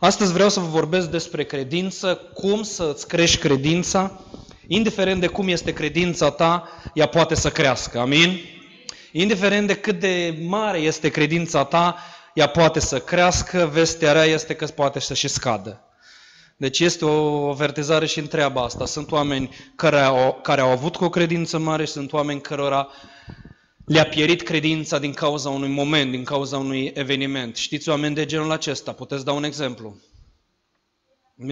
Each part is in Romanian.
Astăzi vreau să vă vorbesc despre credință, cum să îți crești credința. Indiferent de cum este credința ta, ea poate să crească. Amin? Indiferent de cât de mare este credința ta, ea poate să crească, vestea rea este că poate să și scadă. Deci este o avertizare și în treaba asta. Sunt oameni care au avut cu o credință mare și sunt oameni cărora le-a pierit credința din cauza unui moment, din cauza unui eveniment. Știți oameni de genul acesta? Puteți da un exemplu.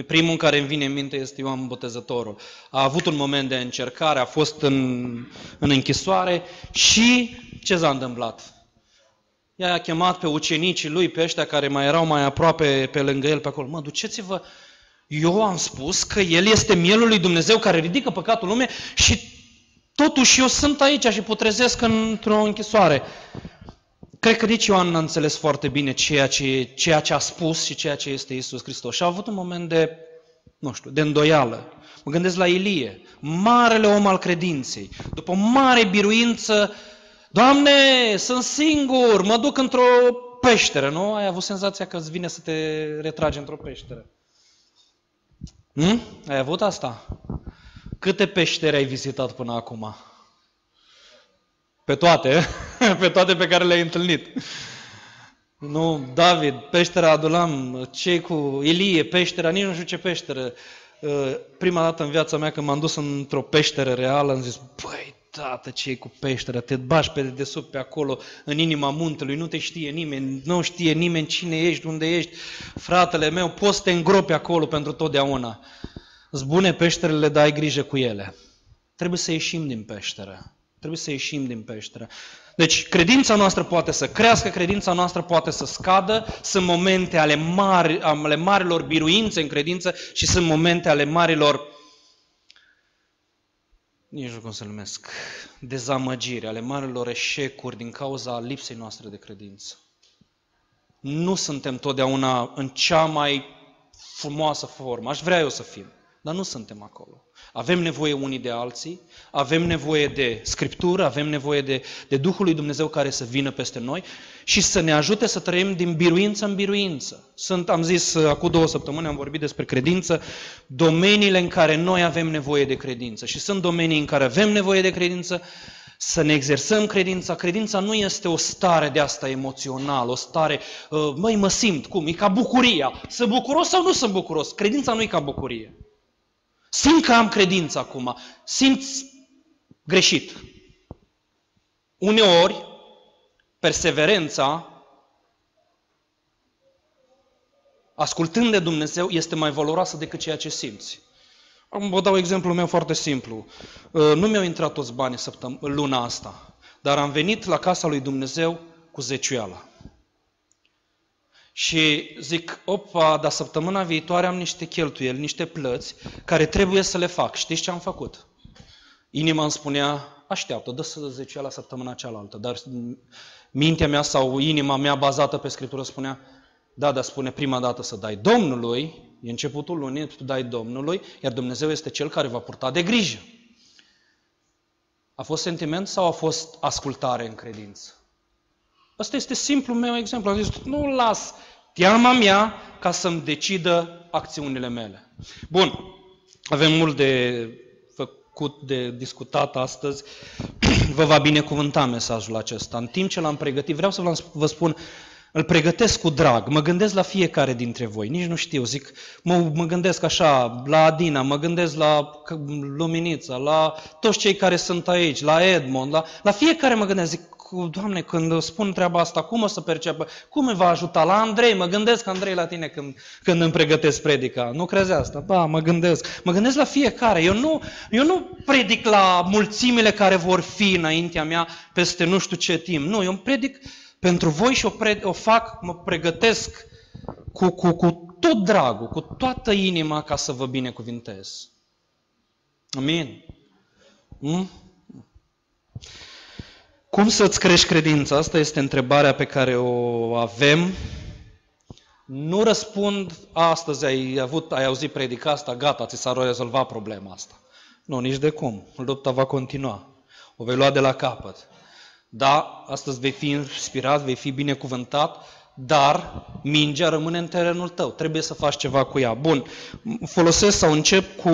Primul care îmi vine în minte este Ioan Botezătorul. A avut un moment de încercare, a fost în închisoare și ce s-a întâmplat? I-a chemat pe ucenicii lui, pe ăștia care mai erau mai aproape pe lângă el, pe acolo. Mă, duceți-vă, eu am spus că el este mielul lui Dumnezeu care ridică păcatul lumii și totuși eu sunt aici și putrezesc într-o închisoare. Cred că nici Ioan n-a înțeles foarte bine ceea ce a spus și ceea ce este Iisus Hristos. Și a avut un moment de, de îndoială. Mă gândesc la Ilie, marele om al credinței. După o mare biruință, Doamne, sunt singur, mă duc într-o peșteră, nu? Ai avut senzația că îți vine să te retragi într-o peșteră. Ai avut asta? Câte peșteri ai vizitat până acum? Pe toate, pe toate pe care le-ai întâlnit. Nu, David, peștera Adulam, cei cu Ilie, peștera, nici nu știu ce peșteră. Prima dată în viața mea când m-am dus într-o peșteră reală, am zis, băi, tată, ce e cu peștera? Te bași pe dedesubt pe acolo, în inima muntelui, nu te știe nimeni, nu știe nimeni cine ești, unde ești, fratele meu, poți să te îngropi acolo pentru totdeauna. Zbune peșterele, dar ai grijă cu ele. Trebuie să ieșim din peșteră. Trebuie să ieșim din peșteră. Deci credința noastră poate să crească, credința noastră poate să scadă, sunt momente ale marilor biruințe în credință și sunt momente ale marilor, nici nu cum să-l numesc, dezamăgiri, ale marilor eșecuri din cauza lipsei noastre de credință. Nu suntem totdeauna în cea mai frumoasă formă, aș vrea eu să fiu. Dar nu suntem acolo. Avem nevoie unii de alții, avem nevoie de Scriptură, avem nevoie de Duhul lui Dumnezeu care să vină peste noi și să ne ajute să trăim din biruință în biruință. Am zis, acum 2 săptămâni am vorbit despre credință, domeniile în care noi avem nevoie de credință și sunt domenii în care avem nevoie de credință, să ne exersăm credința. Credința nu este o stare de asta emoțională, o stare, măi, mă simt, cum? E ca bucuria. Sunt bucuros sau nu sunt bucuros? Credința nu e ca bucurie. Simt că am credință acum. Simți greșit. Uneori, perseverența, ascultând de Dumnezeu, este mai valoroasă decât ceea ce simți. Vă dau exemplul meu foarte simplu. Nu mi-au intrat toți banii luna asta, dar am venit la casa lui Dumnezeu cu zeciuiala. Și zic, opa, dar săptămâna viitoare am niște cheltuieli, niște plăți care trebuie să le fac. Știți ce am făcut? Inima îmi spunea, așteaptă, dă să zecea la săptămâna cealaltă. Dar mintea mea sau inima mea bazată pe Scriptură spunea, da, spune prima dată să dai Domnului, e începutul lunii, tu dai Domnului, iar Dumnezeu este Cel care va purta de grijă. A fost sentiment sau a fost ascultare în credință? Asta este simplu meu exemplu. Am zis, nu las teama mea ca să-mi decidă acțiunile mele. Bun, avem mult de făcut, de discutat astăzi. Vă va binecuvânta mesajul acesta. În timp ce l-am pregătit, vreau să vă spun, îl pregătesc cu drag. Mă gândesc la fiecare dintre voi. Nici nu știu, zic, mă gândesc așa la Adina, mă gândesc la Luminița, la toți cei care sunt aici, la Edmond, la fiecare mă gândesc, zic, Doamne, când spun treaba asta, cum o să percepă? Cum îi va ajuta? La Andrei, mă gândesc, Andrei, la tine când îmi pregătesc predica. Nu crezi asta? Ba, mă gândesc. Mă gândesc la fiecare. Eu nu predic la mulțimile care vor fi înaintea mea peste nu știu ce timp. Nu, eu îmi predic pentru voi și o fac, mă pregătesc cu tot dragul, cu toată inima ca să vă binecuvintez. Amin? Cum să-ți crești credința? Asta este întrebarea pe care o avem. Nu răspund, astăzi ai auzit predica asta, gata, ți s-a rezolvat problema asta. Nu, nici de cum. Lupta va continua. O vei lua de la capăt. Da, astăzi vei fi inspirat, vei fi binecuvântat, dar mingea rămâne în terenul tău. Trebuie să faci ceva cu ea. Bun, folosesc sau încep cu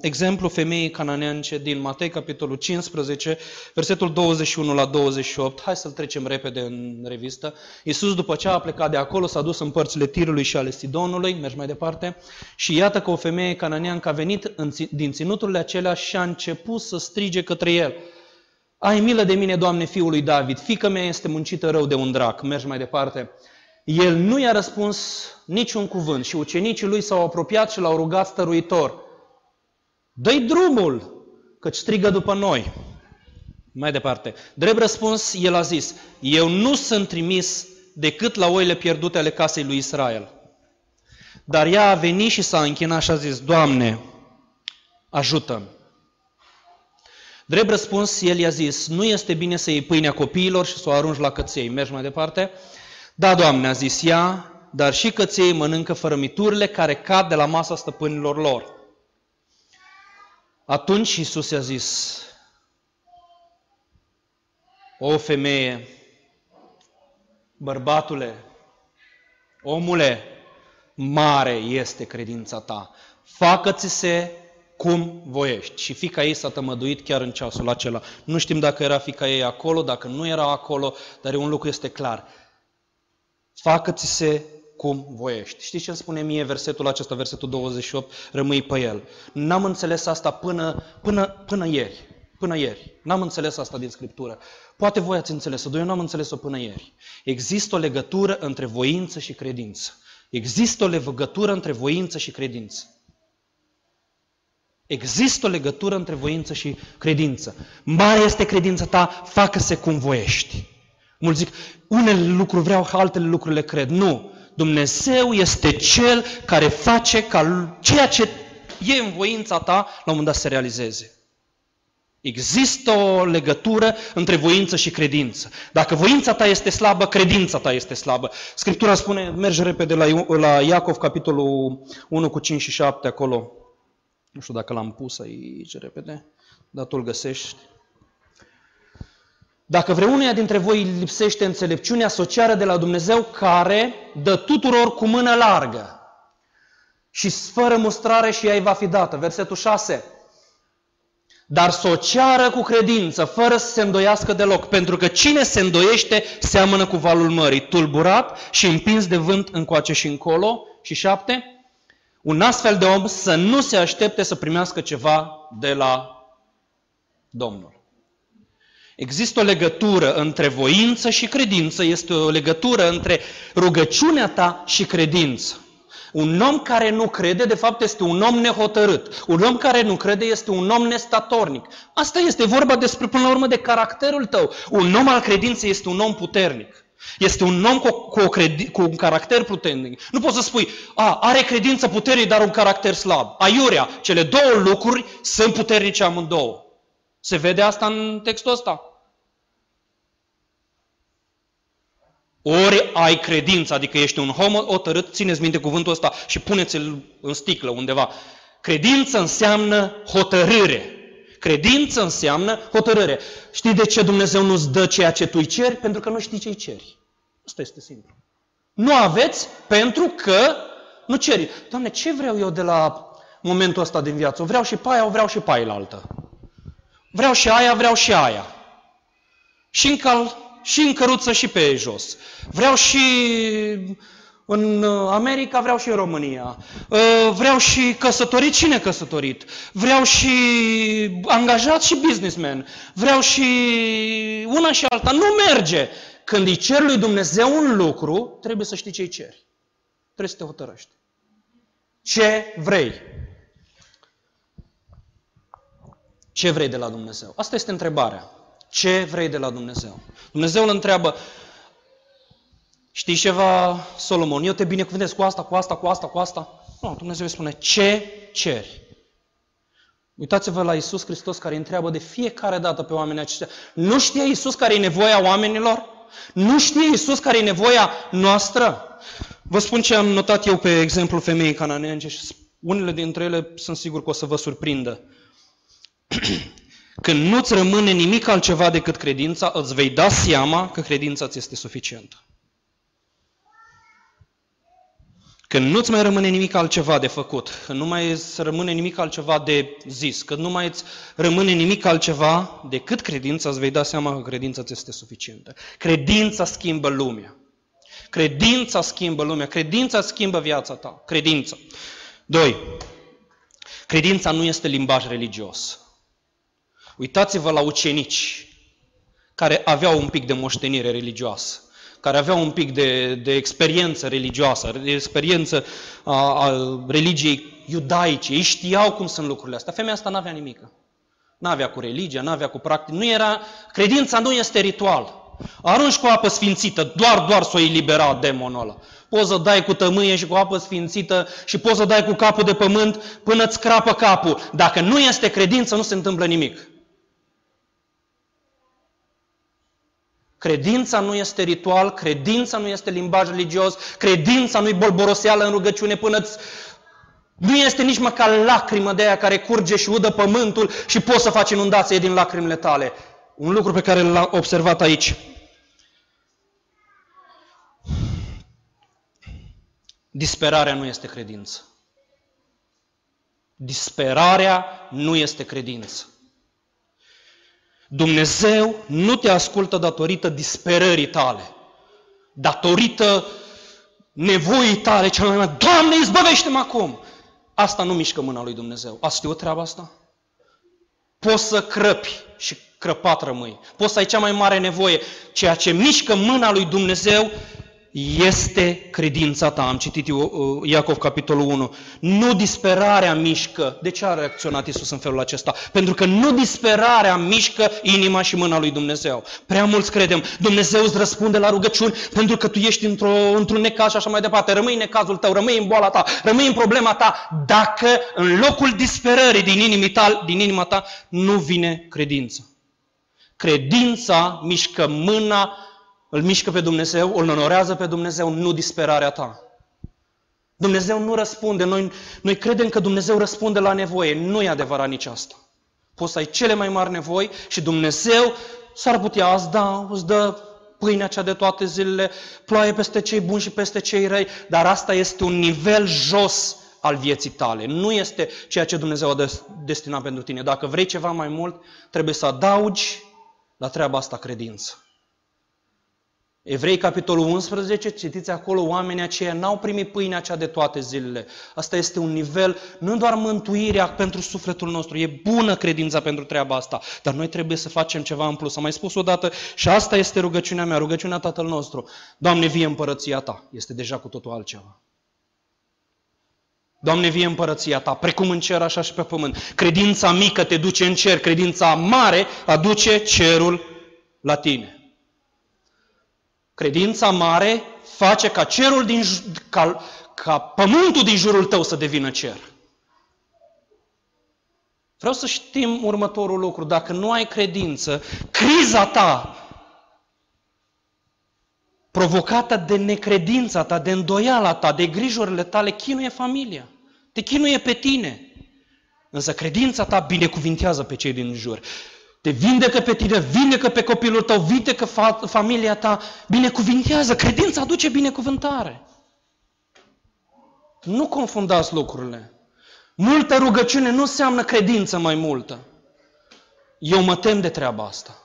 exemplu femeii canaaneance din Matei, capitolul 15, versetul 21 la 28. Hai să-l trecem repede în revistă. Iisus, după ce a plecat de acolo, s-a dus în părțile Tirului și ale Sidonului, mergi mai departe, și iată că o femeie canaaneancă a venit din ținuturile acelea și a început să strige către el. Ai milă de mine, Doamne, fiul lui David, fiica mea este muncită rău de un drac. Mergi mai departe. El nu i-a răspuns niciun cuvânt și ucenicii lui s-au apropiat și l-au rugat stăruitor. Dă-i drumul, căci strigă după noi. Mai departe. Drept răspuns, el a zis, eu nu sunt trimis decât la oile pierdute ale casei lui Israel. Dar ea a venit și s-a închinat și a zis, Doamne, ajută-mi. Drept răspuns, el i-a zis, nu este bine să iei pâinea copiilor și să o arunci la căței. Mergi mai departe. Da, Doamne, a zis ea, dar și căței mănâncă fărămiturile care cad de la masa stăpânilor lor. Atunci Iisus i-a zis, o femeie, bărbatule, omule, mare este credința ta, facă-ți-se cum voiești. Și fiica ei s-a tămăduit chiar în ceasul acela. Nu știm dacă era fiica ei acolo, dacă nu era acolo, dar un lucru este clar. Facă-ți-se cum voiești. Știți ce îmi spune mie versetul acesta, versetul 28? Rămâi pe el. N-am înțeles asta până ieri. Până ieri. N-am înțeles asta din Scriptură. Poate voi ați înțeles-o, dar eu n-am înțeles-o până ieri. Există o legătură între voință și credință. Mare este credința ta, facă-se cum voiești. Mulți zic, unele lucruri vreau, altele lucruri le cred. Nu! Dumnezeu este Cel care face ca ceea ce e în voința ta, la un moment dat, se realizeze. Există o legătură între voință și credință. Dacă voința ta este slabă, credința ta este slabă. Scriptura spune, mergi repede la Iacov, capitolul 1 cu 5 și 7, acolo. Nu știu dacă l-am pus aici repede, dar tu îl găsești. Dacă vreunuia dintre voi lipsește înțelepciunea, să o ceară de la Dumnezeu, care dă tuturor cu mână largă și fără mustrare, și ea îi va fi dată. Versetul 6. Dar să o ceară cu credință, fără să se îndoiască deloc, pentru că cine se îndoiește seamănă cu valul mării, tulburat și împins de vânt încoace și încolo. Și 7. Un astfel de om să nu se aștepte să primească ceva de la Domnul. Există o legătură între voință și credință, este o legătură între rugăciunea ta și credință. Un om care nu crede, de fapt, este un om nehotărât. Un om care nu crede este un om nestatornic. Asta este vorba despre, până la urmă, de caracterul tău. Un om al credinței este un om puternic. Este un om cu un caracter puternic. Nu poți să spui, are credință puternică, dar un caracter slab. Aiurea, cele două lucruri sunt puternice amândouă. Se vede asta în textul ăsta. Ori ai credință, adică ești un om hotărât, țineți minte cuvântul ăsta și puneți-l în sticlă undeva. Credință înseamnă hotărâre. Credință înseamnă hotărâre. Știi de ce Dumnezeu nu-ți dă ceea ce tu îi ceri? Pentru că nu știi ce îi ceri. Asta este simplu. Nu aveți pentru că nu ceri. Doamne, ce vreau eu de la momentul ăsta din viață? O vreau și pe aia, o vreau și pe aialaltă. Vreau și aia, vreau și aia. Și în cal, și în căruță, și pe jos. Vreau și în America, vreau și în România. Vreau și căsătorit și necăsătorit. Vreau și angajat și businessman. Vreau și una și alta. Nu merge! Când îi ceri lui Dumnezeu un lucru, trebuie să știi ce îi ceri. Trebuie să te hotărăști. Ce vrei? Ce vrei de la Dumnezeu? Asta este întrebarea. Ce vrei de la Dumnezeu? Dumnezeu îl întreabă, știi ceva, Solomon, eu te binecuvântez cu asta? Nu, Dumnezeu îi spune, ce ceri? Uitați-vă la Iisus Hristos care întreabă de fiecare dată pe oamenii aceștia. Nu știe Iisus care e nevoia oamenilor? Nu știe Iisus care e nevoia noastră? Vă spun ce am notat eu pe exemplu femeii canaaneance și unele dintre ele sunt sigur că o să vă surprindă. Când nu-ți rămâne nimic altceva decât credința, îți vei da seama că credința ți este suficientă. Când nu-ți mai rămâne nimic altceva de făcut, când nu mai îți rămâne nimic altceva de zis, când nu mai îți rămâne nimic altceva decât credința, îți vei da seama că credința ți este suficientă. Credința schimbă lumea. Credința schimbă lumea. Credința schimbă viața ta. Credința. 2. Credința nu este limbaj religios. Uitați-vă la ucenici care aveau un pic de moștenire religioasă, care aveau un pic de experiență religioasă, de experiență a religiei iudaice. Ei știau cum sunt lucrurile astea. Femeia asta n-avea nimic. N-avea cu religia, n-avea cu practic. Nu era, credința nu este ritual. Arunci cu apă sfințită, doar s-o elibera demonul ăla. Poți să dai cu tămâie și cu apă sfințită și poți să dai cu capul de pământ până îți crapă capul. Dacă nu este credință, nu se întâmplă nimic. Credința nu este ritual, credința nu este limbaj religios, credința nu-i bolboroseală în rugăciune până-ți... Nu este nici măcar lacrimă de aia care curge și udă pământul și poți să faci inundație din lacrimile tale. Un lucru pe care l-am observat aici. Disperarea nu este credință. Disperarea nu este credință. Dumnezeu nu te ascultă datorită disperării tale, datorită nevoii tale, cel mai mare, Doamne, izbăvește-mă acum! Asta nu mișcă mâna lui Dumnezeu. Ați știut treaba asta? Poți să crăpi și crăpat rămâi. Poți să ai cea mai mare nevoie. Ceea ce mișcă mâna lui Dumnezeu este credința ta. Am citit Iacov, capitolul 1. Nu disperarea mișcă. De ce a reacționat Iisus în felul acesta? Pentru că nu disperarea mișcă inima și mâna lui Dumnezeu. Prea mulți credem. Dumnezeu îți răspunde la rugăciuni pentru că tu ești într-un necaz și așa mai departe. Rămâi în necazul tău, rămâi în boala ta, rămâi în problema ta. Dacă în locul disperării din inima ta nu vine credința. Credința mișcă mâna. Îl mișcă pe Dumnezeu, îl onorează pe Dumnezeu, nu disperarea ta. Dumnezeu nu răspunde. Noi credem că Dumnezeu răspunde la nevoie. Nu e adevărat nici asta. Poți să ai cele mai mari nevoi și Dumnezeu s-ar putea îți dă pâinea cea de toate zilele, ploaie peste cei buni și peste cei răi, dar asta este un nivel jos al vieții tale. Nu este ceea ce Dumnezeu a destinat pentru tine. Dacă vrei ceva mai mult, trebuie să adaugi la treaba asta credință. Evrei, capitolul 11, citiți acolo, oamenii aceia n-au primit pâinea cea de toate zilele. Asta este un nivel, nu doar mântuirea pentru sufletul nostru, e bună credința pentru treaba asta, dar noi trebuie să facem ceva în plus. Am mai spus odată și asta este rugăciunea mea, rugăciunea Tatăl nostru. Doamne, vie împărăția Ta, este deja cu totul altceva. Doamne, vie împărăția Ta, precum în cer, așa și pe pământ. Credința mică te duce în cer, credința mare aduce cerul la tine. Credința mare face ca cerul ca pământul din jurul tău să devină cer. Vreau să știm următorul lucru. Dacă nu ai credință, criza ta, provocată de necredința ta, de îndoiala ta, de grijurile tale, chinuie familia. Te chinuie pe tine. Însă credința ta binecuvintează pe cei din jur. Te vindecă pe tine, vindecă pe copilul tău, vindecă familia ta, binecuvintează. Credința aduce binecuvântare. Nu confundați lucrurile. Multă rugăciune nu înseamnă credință mai multă. Eu mă tem de treaba asta.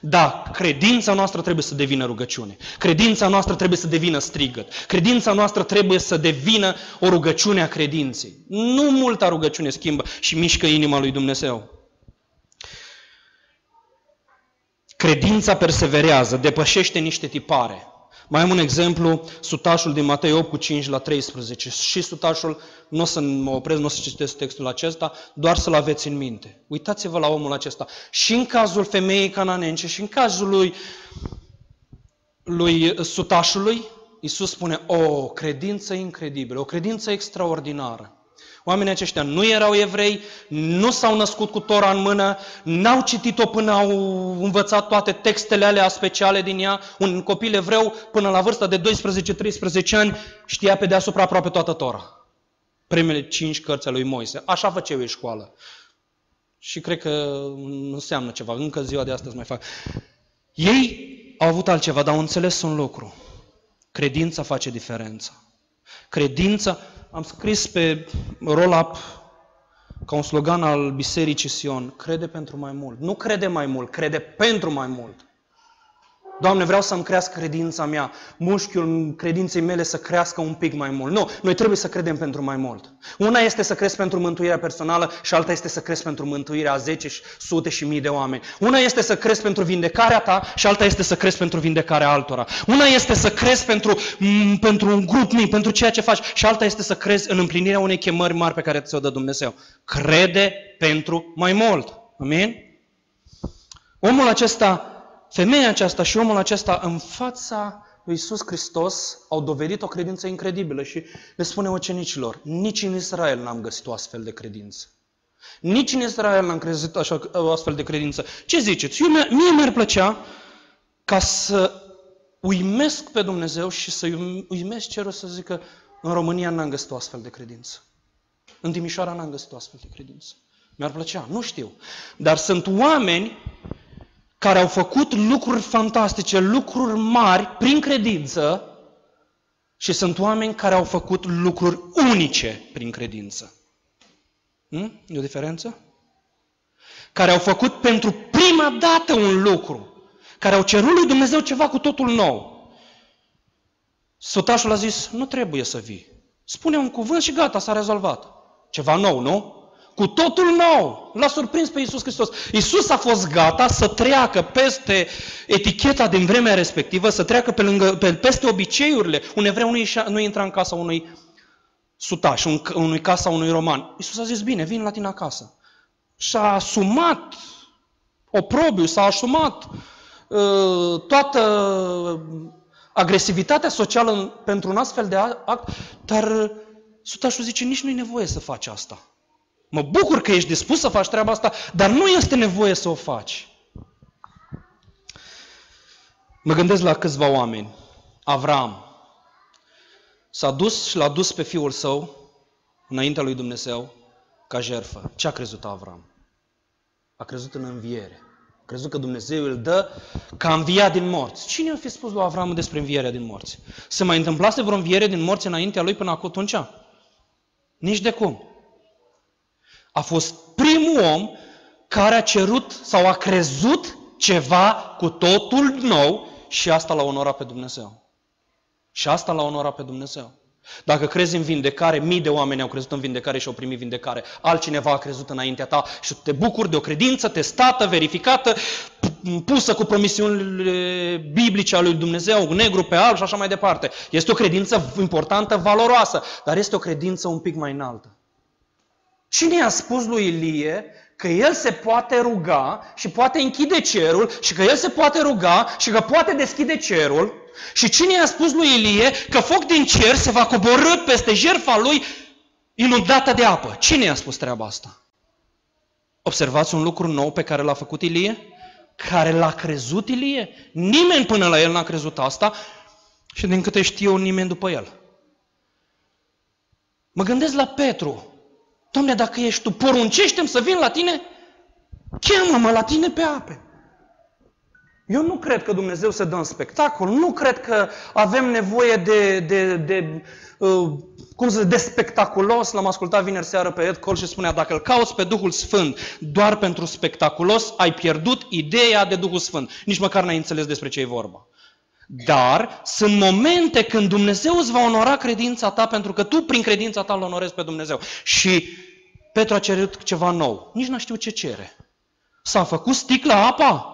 Da, credința noastră trebuie să devină rugăciune. Credința noastră trebuie să devină strigăt. Credința noastră trebuie să devină o rugăciune a credinței. Nu multă rugăciune schimbă și mișcă inima lui Dumnezeu. Credința perseverează, depășește niște tipare. Mai am un exemplu, Sutașul din Matei 8 cu 5-13. Și Sutașul, nu o să mă opresc, nu o să citesc textul acesta, doar să-l aveți în minte. Uitați-vă la omul acesta. Și în cazul femeii canaaneence și în cazul lui Sutașului, Iisus spune, o credință incredibilă, o credință extraordinară. Oamenii aceștia nu erau evrei, nu s-au născut cu Tora în mână, n-au citit-o până au învățat toate textele alea speciale din ea. Un copil evreu, până la vârsta de 12-13 ani, știa pe deasupra aproape toată Tora. Primele 5 cărți ale lui Moise. Așa făceau ei școală. Și cred că înseamnă ceva. Încă ziua de astăzi mai fac. Ei au avut altceva, dar au înțeles un lucru. Credința face diferența. Credința, am scris pe roll-up ca un slogan al Bisericii Sion, crede pentru mai mult. Nu crede mai mult, crede pentru mai mult. Doamne, vreau să-mi crească credința mea, mușchiul credinței mele să crească un pic mai mult. Nu, noi trebuie să credem pentru mai mult. Una este să crezi pentru mântuirea personală și alta este să crezi pentru mântuirea a zeci, sute și mii de oameni. Una este să crezi pentru vindecarea ta și alta este să crezi pentru vindecarea altora. Una este să crezi pentru un grup mic, pentru ceea ce faci și alta este să crezi în împlinirea unei chemări mari pe care ți-o dă Dumnezeu. Crede pentru mai mult. Amin? Omul acesta... Femeia aceasta și omul acesta în fața lui Iisus Hristos au dovedit o credință incredibilă și le spune ucenicilor, nici în Israel n-am găsit o astfel de credință. Nici în Israel n-am găsit o astfel de credință. Ce ziceți? Mie mi-ar plăcea ca să uimesc pe Dumnezeu și să uimesc cerul să zică în România n-am găsit o astfel de credință. În Timișoara n-am găsit o astfel de credință. Mi-ar plăcea, nu știu. Dar sunt oameni care au făcut lucruri fantastice, lucruri mari, prin credință și sunt oameni care au făcut lucruri unice prin credință. E o diferență? Care au făcut pentru prima dată un lucru, care au cerut lui Dumnezeu ceva cu totul nou. Sutașul a zis, nu trebuie să vii. Spune un cuvânt și gata, s-a rezolvat. Ceva nou, nu? Cu totul nou. L-a surprins pe Iisus Hristos. Iisus a fost gata să treacă peste eticheta din vremea respectivă, să treacă peste obiceiurile. Un evreu nu intra în casa unui sutaș, în casa unui roman. Iisus a zis, bine, vin la tine acasă. Și-a asumat oprobiu, s-a asumat toată agresivitatea socială pentru un astfel de act, dar sutașul zice, nici nu-i nevoie să faci asta. Mă bucur că ești dispus să faci treaba asta, dar nu este nevoie să o faci. Mă gândesc la câțiva oameni. Avram s-a dus și l-a dus pe fiul său înaintea lui Dumnezeu ca jertfă. Ce a crezut Avram? A crezut în înviere. A crezut că Dumnezeu îl dă ca înviat din morți. Cine a fi spus lui Avram despre învierea din morți? Se mai întâmplase vreo înviere din morți înaintea lui până atunci? Nici de cum. A fost primul om care a cerut sau a crezut ceva cu totul nou și asta l-a onorat pe Dumnezeu. Și asta l-a onorat pe Dumnezeu. Dacă crezi în vindecare, mii de oameni au crezut în vindecare și au primit vindecare. Altcineva a crezut înaintea ta și te bucuri de o credință testată, verificată, pusă cu promisiunile biblice ale lui Dumnezeu, negru pe alb și așa mai departe. Este o credință importantă, valoroasă, dar este o credință un pic mai înaltă. Cine i-a spus lui Ilie că el se poate ruga și poate închide cerul și că el se poate ruga și că poate deschide cerul? Și cine i-a spus lui Ilie că foc din cer se va coborî peste jertfa lui inundată de apă? Cine i-a spus treaba asta? Observați un lucru nou pe care l-a făcut Ilie? Care l-a crezut Ilie? Nimeni până la el n-a crezut asta și din câte știu nimeni după el. Mă gândesc la Petru. Doamne, dacă ești Tu, poruncește-mi să vin la Tine, cheamă-mă la Tine pe ape. Eu nu cred că Dumnezeu se dă în spectacol, nu cred că avem nevoie de spectaculos. L-am ascultat vineri seară pe Ed Cole și spunea, dacă îl cauți pe Duhul Sfânt doar pentru spectaculos, ai pierdut ideea de Duhul Sfânt. Nici măcar n-ai înțeles despre ce e vorba. Dar sunt momente când Dumnezeu îți va onora credința ta pentru că tu prin credința ta îl onorezi pe Dumnezeu. Și Petru a cerut ceva nou. Nici n-a știut ce cere. S-a făcut sticlă apa?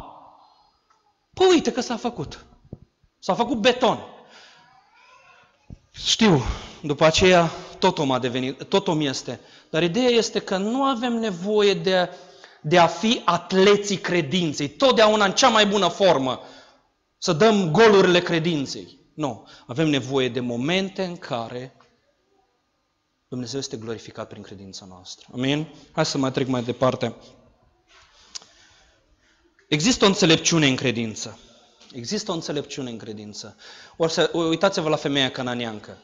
Păi uite că s-a făcut. S-a făcut beton. Știu, după aceea tot om este. Dar ideea este că nu avem nevoie de a fi atleții credinței. Totdeauna în cea mai bună formă. Să dăm golurile credinței. Nu. Avem nevoie de momente în care Dumnezeu este glorificat prin credința noastră. Amin? Hai să mai trec mai departe. Există o înțelepciune în credință. Există o înțelepciune în credință. Uitați-vă la femeia cananeancă.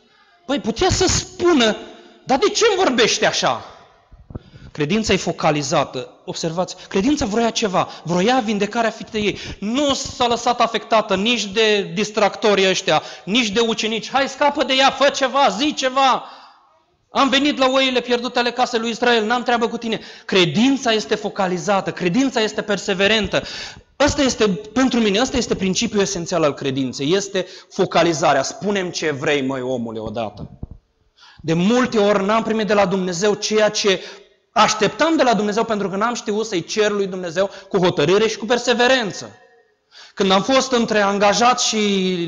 Putea să spună, dar de ce vorbește așa? Credința e focalizată. Observați, credința vroia ceva, vroia vindecarea fiicei ei. Nu s-a lăsat afectată nici de distractorii ăștia, nici de ucenici. Hai, scapă de ea, fă ceva, zi ceva. Am venit la oile pierdute ale casei lui Israel, n-am treabă cu tine. Credința este focalizată, credința este perseverentă. Asta este, pentru mine, asta este principiul esențial al credinței, este focalizarea. Spune-mi ce vrei, măi, omule, odată. De multe ori n-am primit de la Dumnezeu ceea ce așteptam de la Dumnezeu, pentru că n-am știut să-i cer lui Dumnezeu cu hotărâre și cu perseverență. Când am fost între angajat și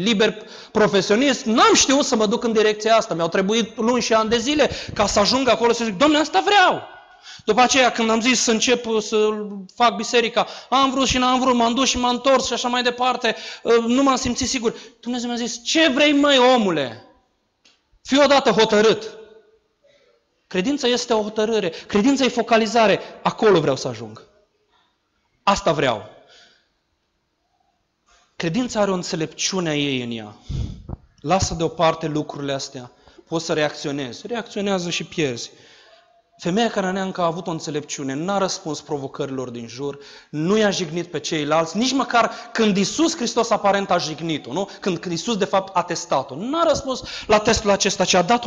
liber profesionist, n-am știut să mă duc în direcția asta. Mi-au trebuit luni și ani de zile ca să ajung acolo să zic, Doamne, asta vreau. După aceea, când am zis să încep să fac biserica, am vrut și n-am vrut, m-am dus și m-am întors și așa mai departe, nu m-am simțit sigur. Dumnezeu mi-a zis, ce vrei, măi, omule? Fii odată hotărât. Credința este o hotărâre, credința e focalizare. Acolo vreau să ajung. Asta vreau. Credința are o înțelepciune a ei în ea. Lasă deoparte lucrurile astea. Poți să reacționezi. Reacționează și pierzi. Femeia canaaneancă a avut o înțelepciune, n-a răspuns provocărilor din jur, nu i-a jignit pe ceilalți, nici măcar când Iisus Hristos aparent a jignit-o, nu? Când Iisus de fapt a testat-o. N-a răspuns la testul acesta, ci a dat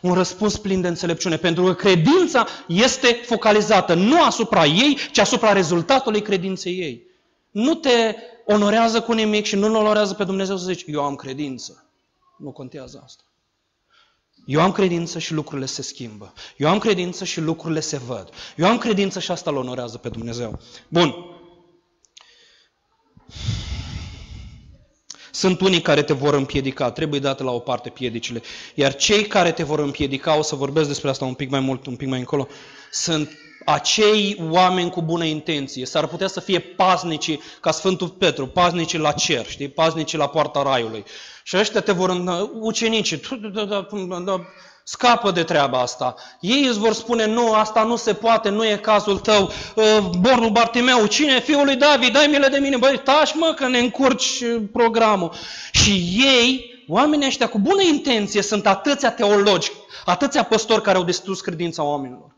un răspuns plin de înțelepciune, pentru că credința este focalizată nu asupra ei, ci asupra rezultatului credinței ei. Nu te onorează cu nimic și nu-L onorează pe Dumnezeu să zici, eu am credință. Nu contează asta. Eu am credință și lucrurile se schimbă. Eu am credință și lucrurile se văd. Eu am credință și asta îl onorează pe Dumnezeu. Bun. Sunt unii care te vor împiedica. Trebuie date la o parte piedicile. Iar cei care te vor împiedica, o să vorbesc despre asta un pic mai mult, un pic mai încolo, sunt acei oameni cu bună intenție. S-ar putea să fie paznicii, ca Sfântul Petru, paznicii la cer, știi? Paznicii la poarta raiului. Și ăștia te vor ucenicii, scapă de treaba asta. Ei îți vor spune, nu, asta nu se poate, nu e cazul tău. Bornul Bartimeu, cine? Fiul lui David, dai milă de mine. Băi, tași mă că ne încurci programul. Și ei, oamenii ăștia cu bună intenție, sunt atâția teologi, atâția păstori care au distrus credința oamenilor.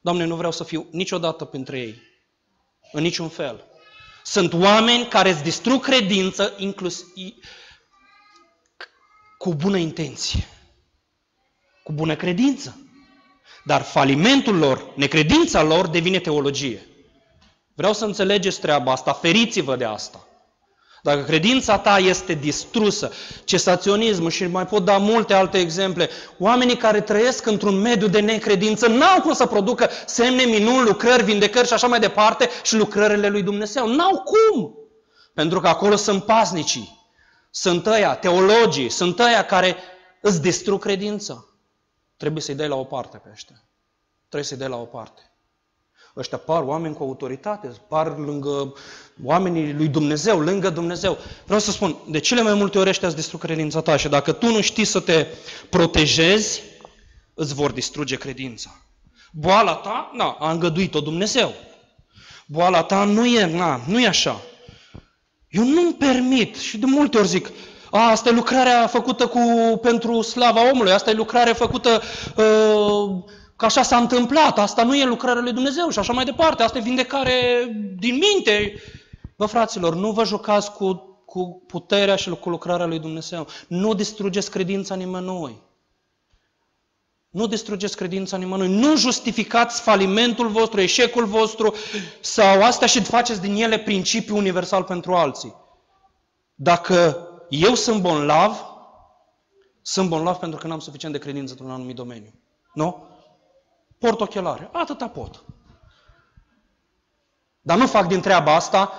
Doamne, nu vreau să fiu niciodată printre ei. În niciun fel. Sunt oameni care îți distrug credință, inclusiv cu bună intenție. Cu bună credință. Dar falimentul lor, necredința lor, devine teologie. Vreau să înțelegeți treaba asta, feriți-vă de asta. Dacă credința ta este distrusă, cesaționismul și mai pot da multe alte exemple, oamenii care trăiesc într-un mediu de necredință n-au cum să producă semne, minuni, lucrări, vindecări și așa mai departe și lucrările lui Dumnezeu. N-au cum! Pentru că acolo sunt paznicii. Sunt ăia, teologii, sunt ăia care îți distrug credința. Trebuie să-i dai la o parte pe ăștia. Trebuie să-i dai la o parte. Ăștia par oameni cu autoritate, par lângă oamenii lui Dumnezeu, lângă Dumnezeu. Vreau să spun, de cele mai multe ori ăștia îți distrug credința ta și dacă tu nu știi să te protejezi, îți vor distruge credința. Boala ta, na, a îngăduit-o Dumnezeu. Boala ta nu e așa. Eu nu-mi permit și de multe ori zic, asta e lucrarea făcută pentru slava omului, asta e lucrarea făcută că așa s-a întâmplat, asta nu e lucrarea lui Dumnezeu și așa mai departe, asta e vindecare din minte. Bă, fraților, nu vă jucați cu puterea și cu lucrarea lui Dumnezeu. Nu distrugeți credința nimănui. Nu distrugeți credința nimănui. Nu justificați falimentul vostru, eșecul vostru sau astea și faceți din ele principiu universal pentru alții. Dacă eu sunt bolnav pentru că n-am suficient de credință într-un anumit domeniu. Nu? Port ochelare. Atâta pot. Dar nu fac din treaba asta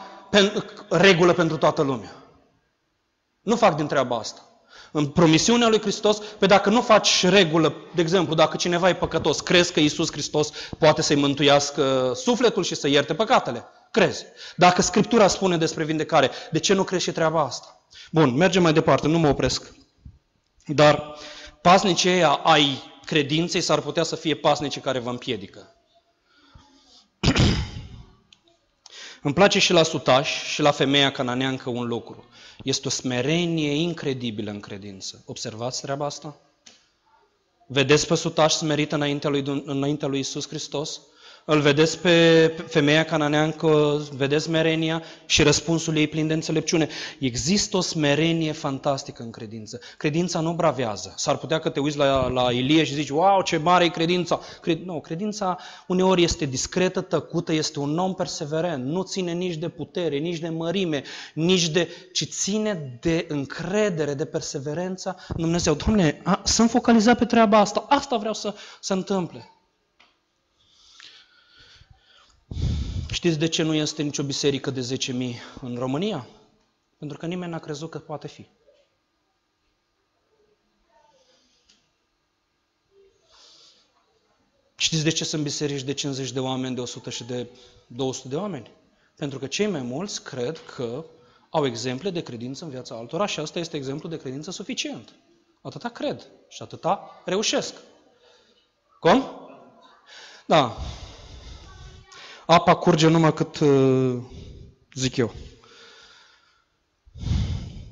regulă pentru toată lumea. Nu fac din treaba asta. În promisiunea lui Hristos, pe dacă nu faci regulă, de exemplu, dacă cineva e păcătos, crezi că Iisus Hristos poate să-i mântuiască sufletul și să ierte păcatele? Crezi. Dacă Scriptura spune despre vindecare, de ce nu crezi și treaba asta? Bun, mergem mai departe, nu mă opresc. Dar paznicii ăia ai credinței s-ar putea să fie pasnicii care vă împiedică. Îmi place și la Sutaș și la femeia canaaneancă un lucru. Este o smerenie incredibilă în credință. Observați treaba asta? Vedeți pe Sutaș smerit înaintea lui Iisus Hristos? Îl vedeți pe femeia canaaneancă, vedeți smerenia și răspunsul ei plin de înțelepciune. Există o smerenie fantastică în credință. Credința nu bravează. S-ar putea că te uiți la Ilie și zici, wow, ce mare e credința! Nu, credința uneori este discretă, tăcută, este un om perseverent. Nu ține nici de putere, nici de mărime, ci ține de încredere, de perseverența în Dumnezeu. Doamne, sunt focalizat pe treaba asta. Asta vreau să se întâmple. Știți de ce nu este nicio biserică de 10.000 în România? Pentru că nimeni n-a crezut că poate fi. Știți de ce sunt biserici de 50 de oameni, de 100 și de 200 de oameni? Pentru că cei mai mulți cred că au exemple de credință în viața altora și asta este exemplu de credință suficient. Atâta cred și atâta reușesc. Cum? Da. Apa curge numai cât zic eu.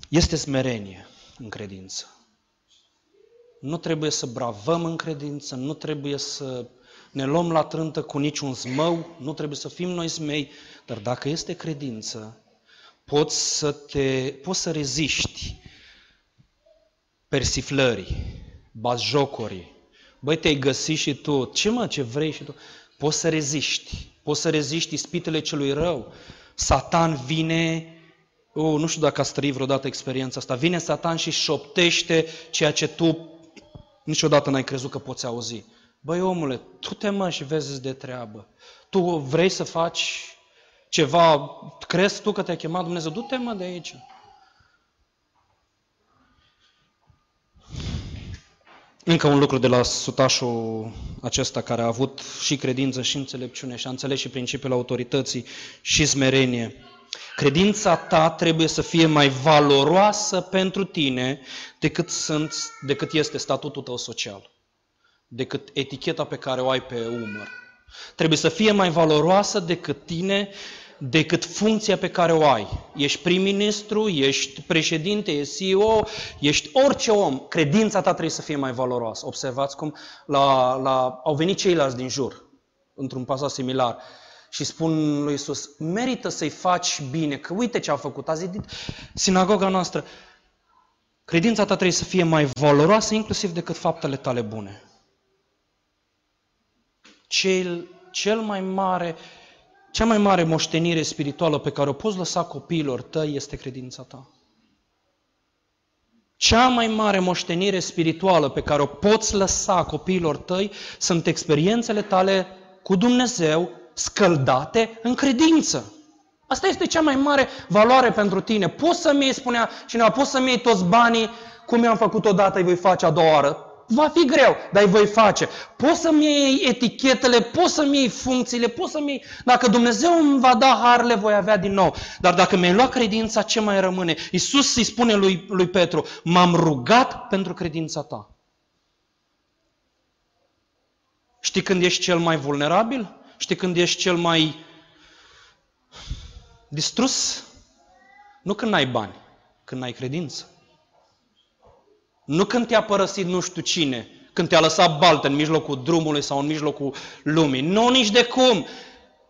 Este smerenie în credință. Nu trebuie să bravăm în credință, nu trebuie să ne luăm la trântă cu niciun zmău, nu trebuie să fim noi zmei, dar dacă este credință, poți să reziști persiflării, batjocorii. Băi, te-ai găsit și tu, ce vrei și tu. Poți să reziști. Poți să reziști ispitele celui rău. Satan vine, nu știu dacă ați trăit vreodată experiența asta, vine Satan și șoptește ceea ce tu niciodată n-ai crezut că poți auzi. Băi omule, tu te mă și vezi de treabă. Tu vrei să faci ceva, crezi tu că te-a chemat Dumnezeu? Du-te mă de aici. Încă un lucru de la sutașul acesta care a avut și credință și înțelepciune și a înțeles și principiul autorității și smerenie. Credința ta trebuie să fie mai valoroasă pentru tine decât este statutul tău social, decât eticheta pe care o ai pe umăr. Trebuie să fie mai valoroasă decât tine, decât funcția pe care o ai. Ești prim-ministru, ești președinte, ești CEO, ești orice om. Credința ta trebuie să fie mai valoroasă. Observați cum au venit ceilalți din jur, într-un pasaj similar, și spun lui Iisus, merită să-i faci bine, că uite ce a făcut, a zidit sinagoga noastră. Credința ta trebuie să fie mai valoroasă, inclusiv decât faptele tale bune. Cea mai mare moștenire spirituală pe care o poți lăsa copiilor tăi este credința ta. Cea mai mare moștenire spirituală pe care o poți lăsa copiilor tăi sunt experiențele tale cu Dumnezeu scăldate în credință. Asta este cea mai mare valoare pentru tine. Poți să-mi iei, spunea cineva, poți să-mi iei toți banii, cum i-am făcut odată, îi voi face a doua oară. Va fi greu, dar îi voi face. Poți să-mi iei etichetele, poți să-mi iei funcțiile, poți să-mi iei... Dacă Dumnezeu îmi va da har, le voi avea din nou. Dar dacă mi-ai luat credința, ce mai rămâne? Iisus îi spune lui Petru, m-am rugat pentru credința ta. Știi când ești cel mai vulnerabil? Știi când ești cel mai distrus? Nu când n-ai bani, când n-ai credință. Nu când te-a părăsit nu știu cine, când te-a lăsat baltă în mijlocul drumului sau în mijlocul lumii. Nu, nici de cum.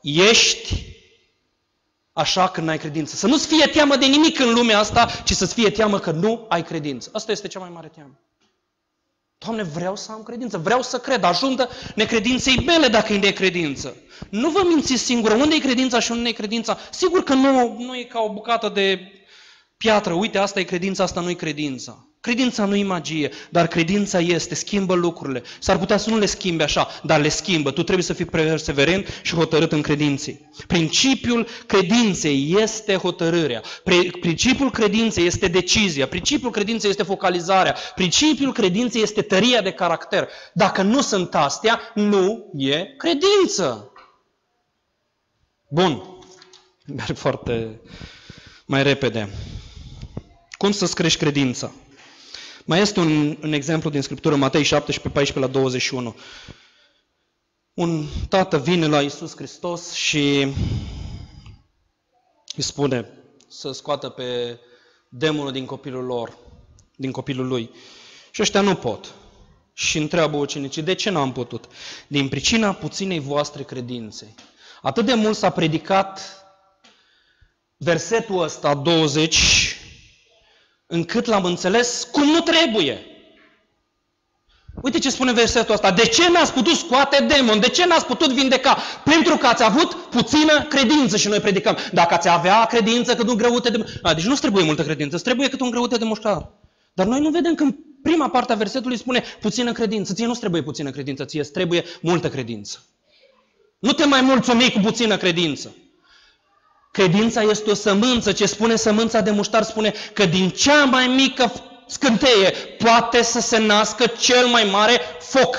Ești așa când n-ai credință. Să nu-ți fie teamă de nimic în lumea asta, ci să-ți fie teamă că nu ai credință. Asta este cea mai mare teamă. Doamne, vreau să am credință, vreau să cred. Ajuntă necredinței mele dacă e necredință. Nu vă mințiți singură. Unde e credința și unde e credința? Sigur că nu e ca o bucată de piatră. Uite, asta e credința, asta nu e credința. Credința nu e magie, dar credința este, schimbă lucrurile. S-ar putea să nu le schimbe așa, dar le schimbă. Tu trebuie să fii perseverent și hotărât în credință. Principiul credinței este hotărârea. Principiul credinței este decizia. Principiul credinței este focalizarea. Principiul credinței este tăria de caracter. Dacă nu sunt astea, nu e credință. Bun. Merg foarte mai repede. Cum să-ți crești credința? Mai este un exemplu din Scriptură, Matei 17, 14 la 21. Un tată vine la Iisus Hristos și îi spune să scoată pe demonul din copilul lui. Și ăștia nu pot. Și întreabă ucenicii, de ce n-am putut? Din pricina puținei voastre credințe. Atât de mult s-a predicat versetul ăsta, 20, încât l-am înțeles cum nu trebuie. Uite ce spune versetul ăsta. De ce n-ați putut scoate demon? De ce n-ați putut vindeca? Pentru că ați avut puțină credință. Și noi predicăm, dacă ați avea credință cât un grăute de mușcar. Deci nu-ți trebuie multă credință, îți trebuie cât un grăute de mușcar. Dar noi nu vedem că în prima parte a versetului spune puțină credință. Ție nu-ți trebuie puțină credință, ție îți trebuie multă credință. Nu te mai mulțumi cu puțină credință. Credința este o sămânță. Ce spune sămânța de muștar? Spune că din cea mai mică scânteie poate să se nască cel mai mare foc.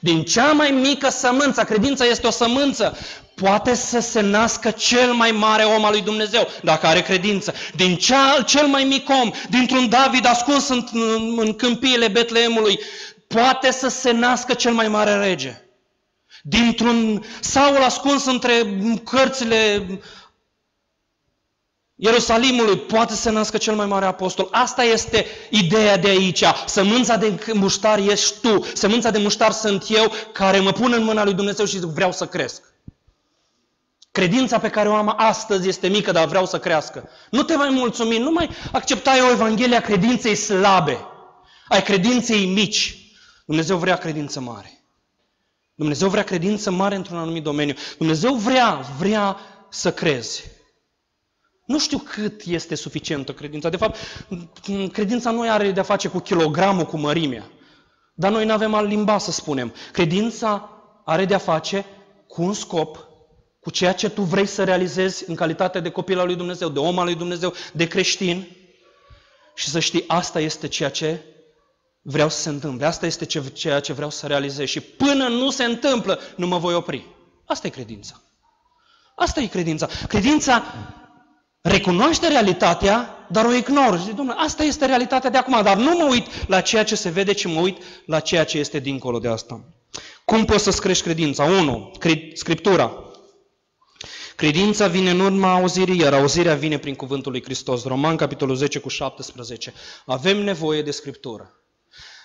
Din cea mai mică sămânță, credința este o sămânță, poate să se nască cel mai mare om al lui Dumnezeu, dacă are credință. Din cel mai mic om, dintr-un David ascuns în câmpiile Betleemului, poate să se nască cel mai mare rege. Dintr-un Saul ascuns între cărțile Ierusalimului, poate să nască cel mai mare apostol. Asta este ideea de aici. Sămânța de muștar ești tu. Sămânța de muștar sunt eu, care mă pun în mâna lui Dumnezeu și vreau să cresc. Credința pe care o am astăzi este mică, dar vreau să crească. Nu te mai mulțumi, nu mai acceptai o evanghelie a credinței slabe, ai credinței mici. Dumnezeu vrea credință mare. Dumnezeu vrea credință mare într-un anumit domeniu. Dumnezeu vrea să crezi. Nu știu cât este suficientă credința. De fapt, credința nu are de-a face cu kilogramul, cu mărimea. Dar noi nu avem alt limba să spunem. Credința are de-a face cu un scop, cu ceea ce tu vrei să realizezi în calitate de copil al lui Dumnezeu, de om al lui Dumnezeu, de creștin. Și să știi, asta este ceea ce vreau să se întâmple. Asta este ceea ce vreau să realizez. Și până nu se întâmplă, nu mă voi opri. Asta e credința. Asta e credința. Credința recunoaște realitatea, dar o ignoră. Zice, Dom'le, asta este realitatea de acum, dar nu mă uit la ceea ce se vede, ci mă uit la ceea ce este dincolo de asta. Cum poți să-ți crești credința? 1. Scriptura. Credința vine în urma auzirii, iar auzirea vine prin cuvântul lui Hristos. Roman, capitolul 10, cu 17. Avem nevoie de Scriptură.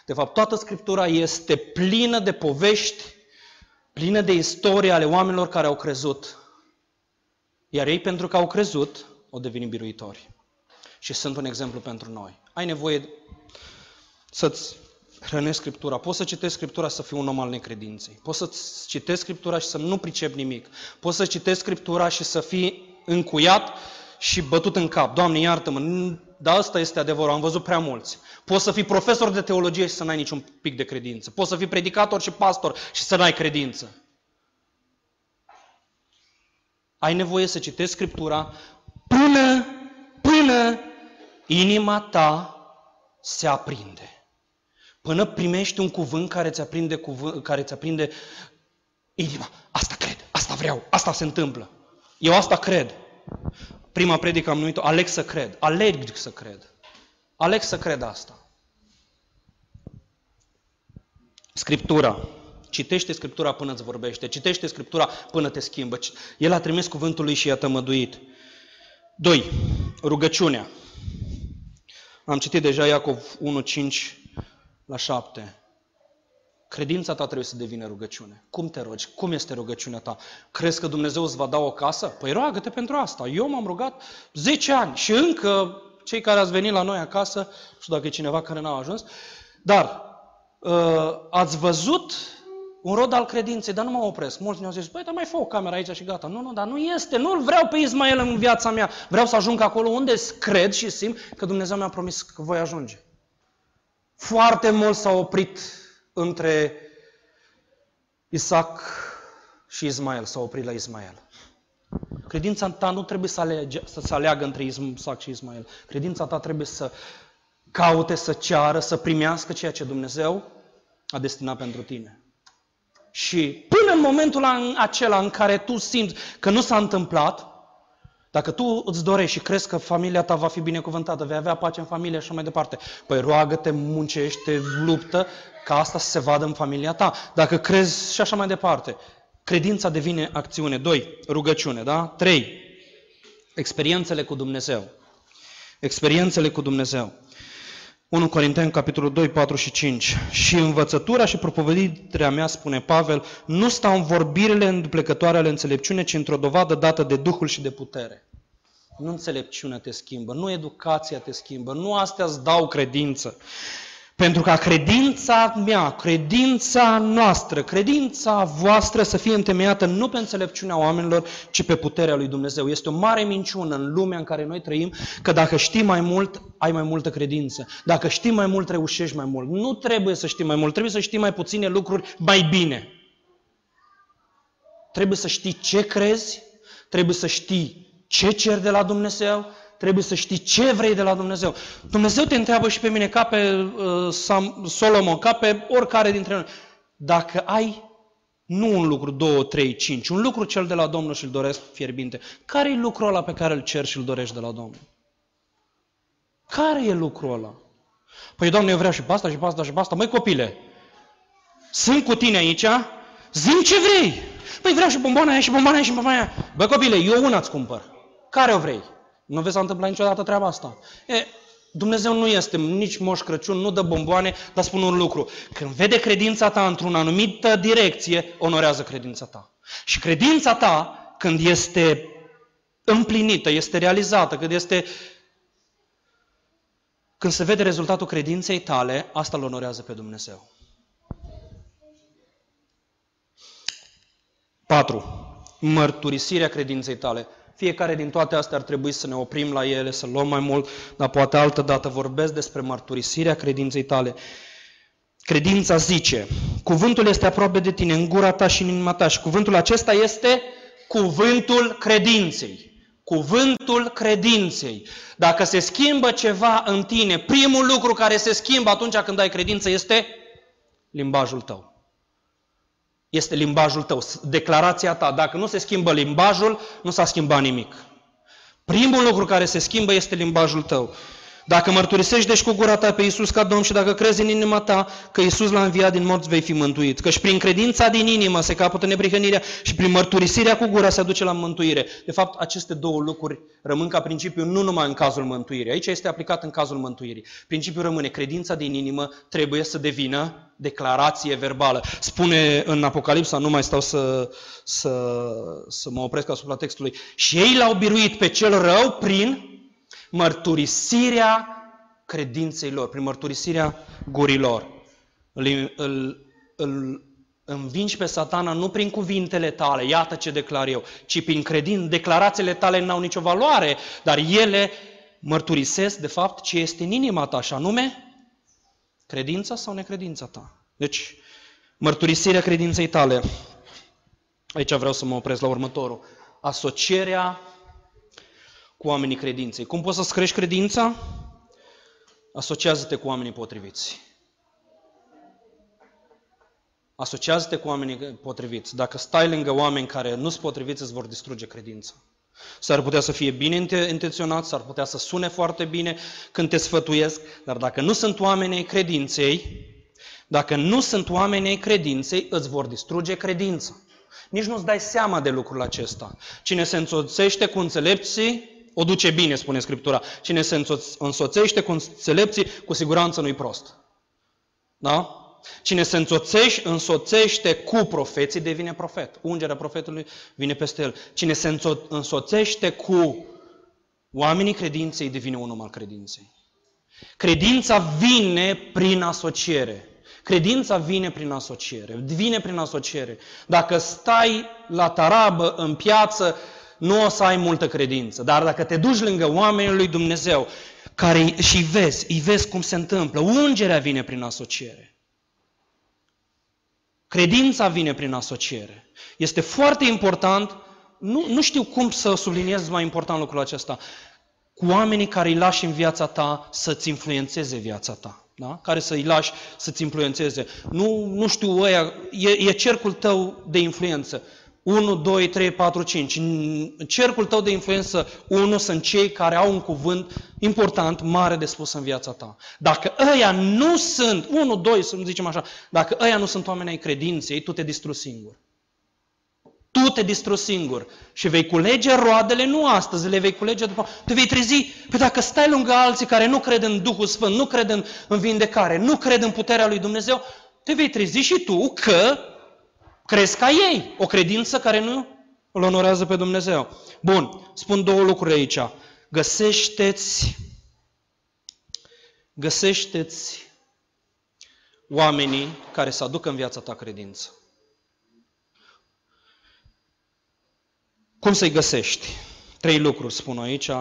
De fapt, toată Scriptura este plină de povești, plină de istorie ale oamenilor care au crezut. Iar ei, pentru că au crezut, au devenit biruitori. Și sunt un exemplu pentru noi. Ai nevoie să-ți hrănești Scriptura. Poți să citești Scriptura să fii un om al necredinței. Poți să citești Scriptura și să nu pricepi nimic. Poți să citești Scriptura și să fii încuiat și bătut în cap. Doamne, iartă-mă, dar asta este adevărul, am văzut prea mulți. Poți să fii profesor de teologie și să n-ai niciun pic de credință. Poți să fii predicator și pastor și să n-ai credință. Ai nevoie să citești Scriptura până inima ta se aprinde. Până primești un cuvânt care îți aprinde inima. Asta cred, asta vreau, asta se întâmplă. Eu asta cred. Prima predică am numit-o, aleg să cred. Aleg să cred. Aleg să cred asta. Scriptura. Citește Scriptura până îți vorbește. Citește Scriptura până te schimbă. El a trimis cuvântul lui și i-a tămăduit. 2. Rugăciunea. Am citit deja Iacov 1:5-7. Credința ta trebuie să devină rugăciune. Cum te rogi? Cum este rugăciunea ta? Crezi că Dumnezeu îți va da o casă? Păi roagă-te pentru asta. Eu m-am rugat 10 ani și încă cei care ați venit la noi acasă, nu știu dacă e cineva care n-a ajuns, dar ați văzut un rod al credinței, dar nu mă opresc. Mulți ne-au zis, băi, dar mai fă o cameră aici și gata. Nu, dar nu este, nu-l vreau pe Ismael în viața mea. Vreau să ajung acolo unde cred și simt că Dumnezeu mi-a promis că voi ajunge. Foarte mult s-a oprit între Isaac și Ismael, s-a oprit la Ismael. Credința ta nu trebuie să se aleagă între Isaac și Ismael. Credința ta trebuie să caute, să ceară, să primească ceea ce Dumnezeu a destinat pentru tine. Și până în momentul acela în care tu simți că nu s-a întâmplat, dacă tu îți dorești și crezi că familia ta va fi binecuvântată, vei avea pace în familie și așa mai departe, păi roagă-te, muncește, luptă, ca asta să se vadă în familia ta. Dacă crezi și așa mai departe, credința devine acțiune. 2. Rugăciune, da? 3. Experiențele cu Dumnezeu. 1 Corinteni, capitolul 2, 4 și 5. Și învățătura și propovădirea mea, spune Pavel, nu stau în vorbirile înduplecătoare ale înțelepciunii, ci într-o dovadă dată de Duhul și de putere. Nu înțelepciunea te schimbă, nu educația te schimbă, nu astea îți dau credință. Pentru ca credința mea, credința noastră, credința voastră să fie întemeiată nu pe înțelepciunea oamenilor, ci pe puterea lui Dumnezeu. Este o mare minciună în lumea în care noi trăim că dacă știi mai mult, ai mai multă credință. Dacă știi mai mult, reușești mai mult. Nu trebuie să știi mai mult, trebuie să știi mai puține lucruri mai bine. Trebuie să știi ce crezi, trebuie să știi ce ceri de la Dumnezeu, trebuie să știi ce vrei de la Dumnezeu. Dumnezeu te întreabă și pe mine, ca pe Solomon, ca pe oricare dintre noi. Dacă ai, nu un lucru, 2, 3, 5, un lucru cel de la Domnul și îl doresc fierbinte, care e lucrul ăla pe care îl ceri și îl dorești de la Domnul? Care e lucrul ăla? Păi, Doamne, eu vreau și pe asta, și pe asta, și pe asta. Măi, copile, sunt cu tine aici, zi-mi ce vrei. Păi, vreau și bomboana aia, și bomboana aia, și bomboana aia. Băi, copile, eu una-ți cumpăr. Care o vrei? Nu vezi s-a întâmplat niciodată treaba asta. Dumnezeu nu este nici Moș Crăciun, nu dă bomboane, dar spun un lucru. Când vede credința ta într-o anumită direcție, onorează credința ta. Și credința ta, când este împlinită, este realizată, când se vede rezultatul credinței tale, asta îl onorează pe Dumnezeu. 4. Mărturisirea credinței tale. Fiecare din toate astea ar trebui să ne oprim la ele, să luăm mai mult, dar poate altă dată vorbesc despre mărturisirea credinței tale. Credința zice, cuvântul este aproape de tine, în gura ta și în inima ta. Și cuvântul acesta este cuvântul credinței. Cuvântul credinței. Dacă se schimbă ceva în tine, primul lucru care se schimbă atunci când ai credință este limbajul tău. Este limbajul tău, declarația ta. Dacă nu se schimbă limbajul, nu s-a schimbat nimic. Primul lucru care se schimbă este limbajul tău. Dacă mărturisești deci cu gura ta pe Iisus ca Domn și dacă crezi în inima ta că Iisus l-a înviat din morți, vei fi mântuit. Căci prin credința din inimă se capătă neprihănirea și prin mărturisirea cu gura se aduce la mântuire. De fapt, aceste două lucruri rămân ca principiu nu numai în cazul mântuirii. Aici este aplicat în cazul mântuirii. Principiul rămâne. Credința din inimă trebuie să devină declarație verbală. Spune în Apocalipsa, nu mai stau să mă opresc asupra textului, și ei l-au biruit pe cel rău prin mărturisirea credinței lor, prin mărturisirea gurilor. Îl învingi pe Satana nu prin cuvintele tale, iată ce declar eu, ci prin credință. Declarațiile tale n-au nicio valoare, dar ele mărturisesc, de fapt, ce este în inima ta, și anume credința sau necredința ta. Deci, mărturisirea credinței tale. Aici vreau să mă opresc la următorul. Asocierea cu oamenii credinței. Cum poți să-ți crești credința? Asociază-te cu oamenii potriviți. Asociază-te cu oamenii potriviți. Dacă stai lângă oameni care nu sunt potriviți, îți vor distruge credința. S-ar putea să fie bine intenționat, s-ar putea să sune foarte bine când te sfătuiesc, dar dacă nu sunt oamenii credinței, îți vor distruge credința. Nici nu-ți dai seama de lucrul acesta. Cine se însoțește cu înțelepții, o duce bine, spune Scriptura. Cine se însoțește cu înțelepții, cu siguranță nu-i prost. Da? Cine se însoțește cu profeții, devine profet. Ungerea profetului vine peste el. Cine se însoțește cu oamenii credinței, devine un om al credinței. Credința vine prin asociere. Credința vine prin asociere. Dacă stai la tarabă, în piață, nu o să ai multă credință. Dar dacă te duci lângă oamenii lui Dumnezeu și îi vezi cum se întâmplă, ungerea vine prin asociere. Credința vine prin asociere. Este foarte important, nu știu cum să subliniez mai important lucrul acesta, cu oamenii care îi lași în viața ta să-ți influențeze viața ta. Da? Care să-i lași să-ți influențeze. Nu știu, ăia, e cercul tău de influență. 1, 2, 3, 4, 5. Cercul tău de influență 1 sunt cei care au un cuvânt important, mare de spus în viața ta. Dacă ăia nu sunt, 1, 2, să zicem așa, dacă ăia nu sunt oameni ai credinței, tu te distrugi singur. Tu te distrugi singur și vei culege roadele, nu astăzi, le vei culege după. Te vei trezi, păi dacă stai lângă alții care nu cred în Duhul Sfânt, nu cred în vindecare, nu cred în puterea lui Dumnezeu, te vei trezi și tu că crezi ca ei, o credință care nu îl onorează pe Dumnezeu. Bun, spun două lucruri aici. Găsește-ți oamenii care să aducă în viața ta credință. Cum să-i găsești? Trei lucruri spun aici.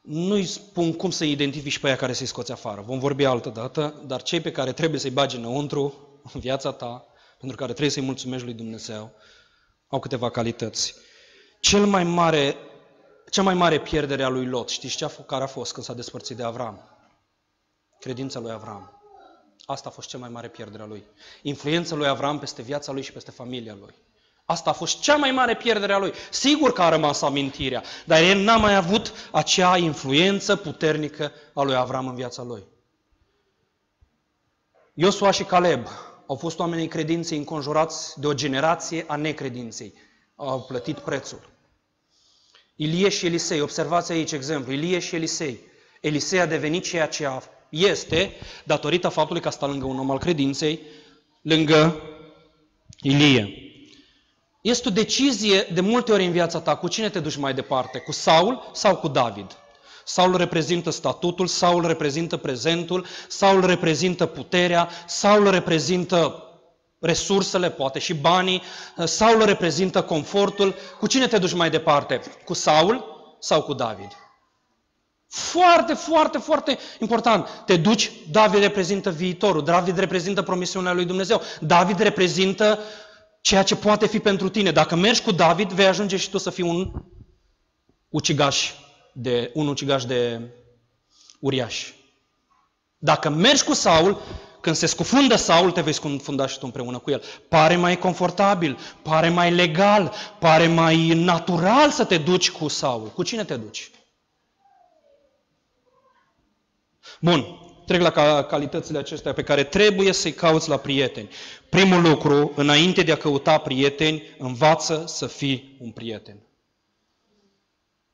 Nu-i spun cum să-i identifici pe aia care să-i scoți afară. Vom vorbi altă dată, dar cei pe care trebuie să-i bagi înăuntru, în viața ta, pentru care trebuie să-i mulțumești lui Dumnezeu, au câteva calități. Cea mai mare pierdere a lui Lot, știți care a fost când s-a despărțit de Avram? Credința lui Avram. Asta a fost cea mai mare pierdere a lui. Influența lui Avram peste viața lui și peste familia lui. Asta a fost cea mai mare pierdere a lui. Sigur că a rămas amintirea, dar el n-a mai avut acea influență puternică a lui Avram în viața lui. Iosua și Caleb au fost oamenii credinței înconjurați de o generație a necredinței. Au plătit prețul. Ilie și Elisei, observați aici exemplu, Ilie și Elisei. Elisei a devenit ceea ce este datorită faptului că a stat lângă un om al credinței, lângă Ilie. Este o decizie de multe ori în viața ta, cu cine te duci mai departe, cu Saul sau cu David? Saul reprezintă statutul, Saul reprezintă prezentul, Saul reprezintă puterea, Saul reprezintă resursele, poate și banii, Saul reprezintă confortul. Cu cine te duci mai departe, cu Saul sau cu David? Foarte, foarte, foarte important. Te duci, David reprezintă viitorul, David reprezintă promisiunea lui Dumnezeu, David reprezintă ceea ce poate fi pentru tine. Dacă mergi cu David, vei ajunge și tu să fii un ucigaș de uriaș. Dacă mergi cu Saul, când se scufundă Saul, te vei scufunda și tu împreună cu el. Pare mai confortabil, pare mai legal, pare mai natural să te duci cu Saul. Cu cine te duci? Bun. Trec la calitățile acestea pe care trebuie să-i cauți la prieteni. Primul lucru, înainte de a căuta prieteni, învață să fii un prieten.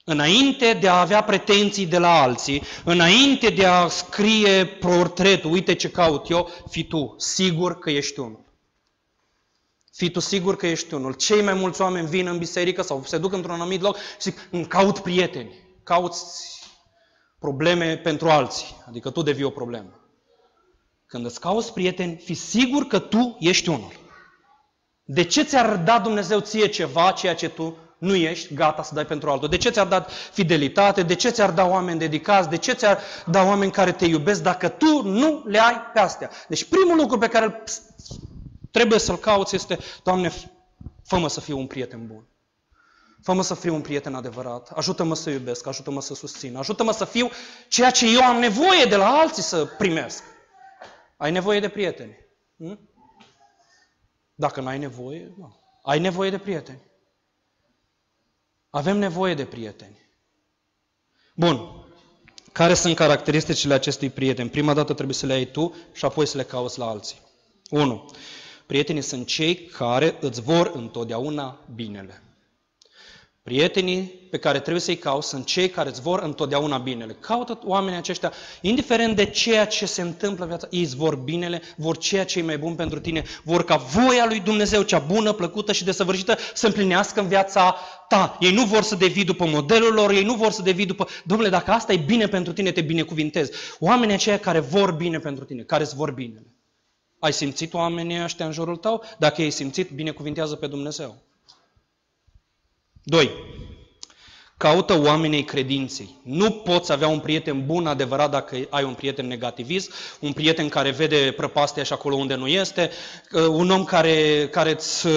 Înainte de a avea pretenții de la alții, înainte de a scrie portretul, uite ce caut eu, fii tu sigur că ești unul. Fii tu sigur că ești unul. Cei mai mulți oameni vin în biserică sau se duc într-un anumit loc și zic, îmi caut prieteni, cauți probleme pentru alții, adică tu devii o problemă. Când îți cauți prieteni, fii sigur că tu ești unul. De ce ți-ar da Dumnezeu ție ceva, ceea ce tu nu ești gata să dai pentru altul? De ce ți-ar da fidelitate? De ce ți-ar da oameni dedicați? De ce ți-ar da oameni care te iubesc dacă tu nu le ai pe astea? Deci primul lucru pe care trebuie să-l cauți este, Doamne, fă-mă să fiu un prieten bun. Fă-mă să fiu un prieten adevărat, ajută-mă să iubesc, ajută-mă să susțin, ajută-mă să fiu ceea ce eu am nevoie de la alții să primesc. Ai nevoie de prieteni. Dacă n-ai nevoie, nu. Ai nevoie de prieteni. Avem nevoie de prieteni. Bun. Care sunt caracteristicile acestui prieten? Prima dată trebuie să le ai tu și apoi să le cauți la alții. 1. Prietenii sunt cei care îți vor întotdeauna binele. Prietenii pe care trebuie să-i cauți sunt cei care îți vor întotdeauna binele. Caută oamenii aceștia, indiferent de ceea ce se întâmplă în viața, ei îți vor binele, vor ceea ce e mai bun pentru tine, vor ca voia lui Dumnezeu, cea bună, plăcută și desăvârșită, să împlinească în viața ta. Ei nu vor să devii după modelul lor, ei nu vor să devii după, domnule, dacă asta e bine pentru tine, te binecuvintezi. Oamenii aceia care vor bine pentru tine, care îți vor binele. Ai simțit oamenii ăștia în jurul tău? Dacă ei simțit, binecuvintează pe Dumnezeu. 2. Caută oamenii credinței. Nu poți avea un prieten bun, adevărat, dacă ai un prieten negativist, un prieten care vede prăpastia și acolo unde nu este, un om care îți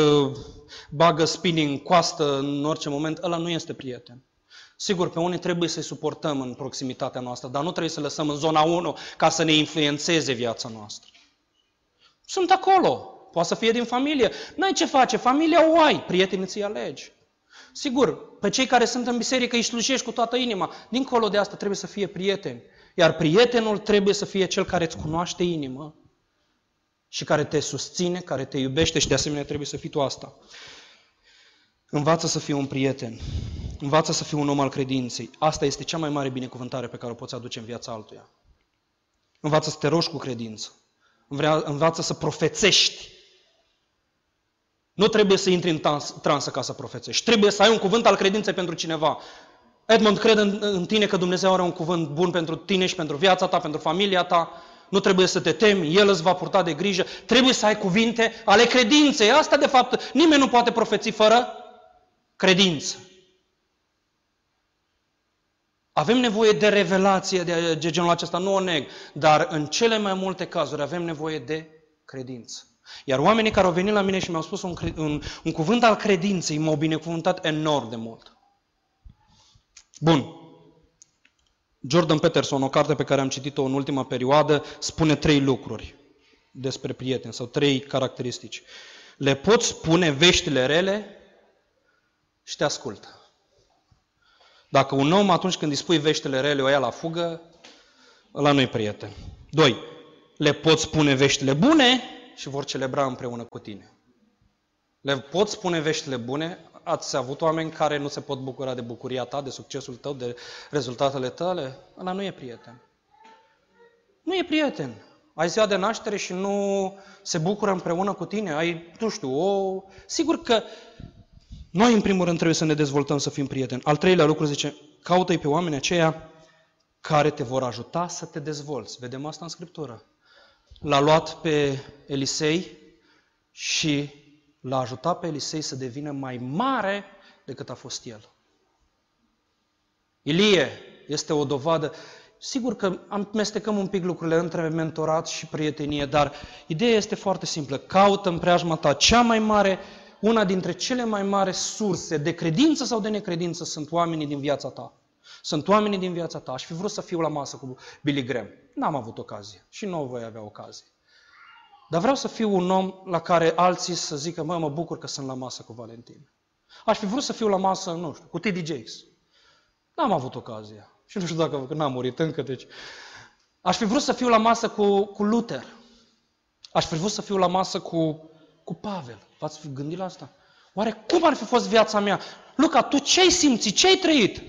bagă spini în coastă în orice moment, ăla nu este prieten. Sigur, pe unii trebuie să-i suportăm în proximitatea noastră, dar nu trebuie să lăsăm în zona 1 ca să ne influențeze viața noastră. Sunt acolo, poate să fie din familie. N-ai ce face, familia o ai, prietenii ți-i alegi. Sigur, pe cei care sunt în biserică îi slujești cu toată inima. Dincolo de asta trebuie să fie prieteni. Iar prietenul trebuie să fie cel care îți cunoaște inima și care te susține, care te iubește și de asemenea trebuie să fii tu asta. Învață să fii un prieten, învață să fii un om al credinței. Asta este cea mai mare binecuvântare pe care o poți aduce în viața altuia. Învață să te rogi cu credință, învață să profețești. Nu trebuie să intri în transă ca să profețești. Trebuie să ai un cuvânt al credinței pentru cineva. Edmond, cred în tine că Dumnezeu are un cuvânt bun pentru tine și pentru viața ta, pentru familia ta. Nu trebuie să te temi, El îți va purta de grijă. Trebuie să ai cuvinte ale credinței. Asta, de fapt, nimeni nu poate profeți fără credință. Avem nevoie de revelație de genul acesta, nu o neg, dar în cele mai multe cazuri avem nevoie de credință. Iar oamenii care au venit la mine și mi-au spus un cuvânt al credinței m-au binecuvântat enorm de mult. Bun. Jordan Peterson, o carte pe care am citit-o în ultima perioadă, spune 3 lucruri despre prieteni sau 3 caracteristici. Le poți spune veștile rele și te ascultă. Dacă un om atunci când îi spui veștile rele o ia la fugă, ăla nu-i prieten. 2. Le poți spune veștile bune și vor celebra împreună cu tine. Le poți spune veștile bune. Ați avut oameni care nu se pot bucura de bucuria ta, de succesul tău, de rezultatele tale? Ăla nu e prieten. Nu e prieten. Ai ziua de naștere și nu se bucură împreună cu tine. Ai, nu știu, o... Sigur că noi, în primul rând, trebuie să ne dezvoltăm să fim prieteni. Al 3-lea lucru zice, caută-i pe oamenii aceia care te vor ajuta să te dezvolți. Vedem asta în Scriptură. L-a luat pe Elisei și l-a ajutat pe Elisei să devină mai mare decât a fost el. Ilie este o dovadă. Sigur că amestecăm un pic lucrurile între mentorat și prietenie, dar ideea este foarte simplă. Caută în preajma ta cea mai mare, una dintre cele mai mari surse de credință sau de necredință sunt oamenii din viața ta. Sunt oamenii din viața ta. Aș fi vrut să fiu la masă cu Billy Graham. N-am avut ocazie și nu voi avea ocazie. Dar vreau să fiu un om la care alții să zică, mă bucur că sunt la masă cu Valentin. Aș fi vrut să fiu la masă, nu știu, cu T.D. Jakes. N-am avut ocazia. Și nu știu dacă n-am murit încă, deci... Aș fi vrut să fiu la masă cu Luther. Aș fi vrut să fiu la masă cu Pavel. V-ați fi gândit la asta? Oare cum ar fi fost viața mea? Luca, tu ce-ai simțit? Ce-ai trăit?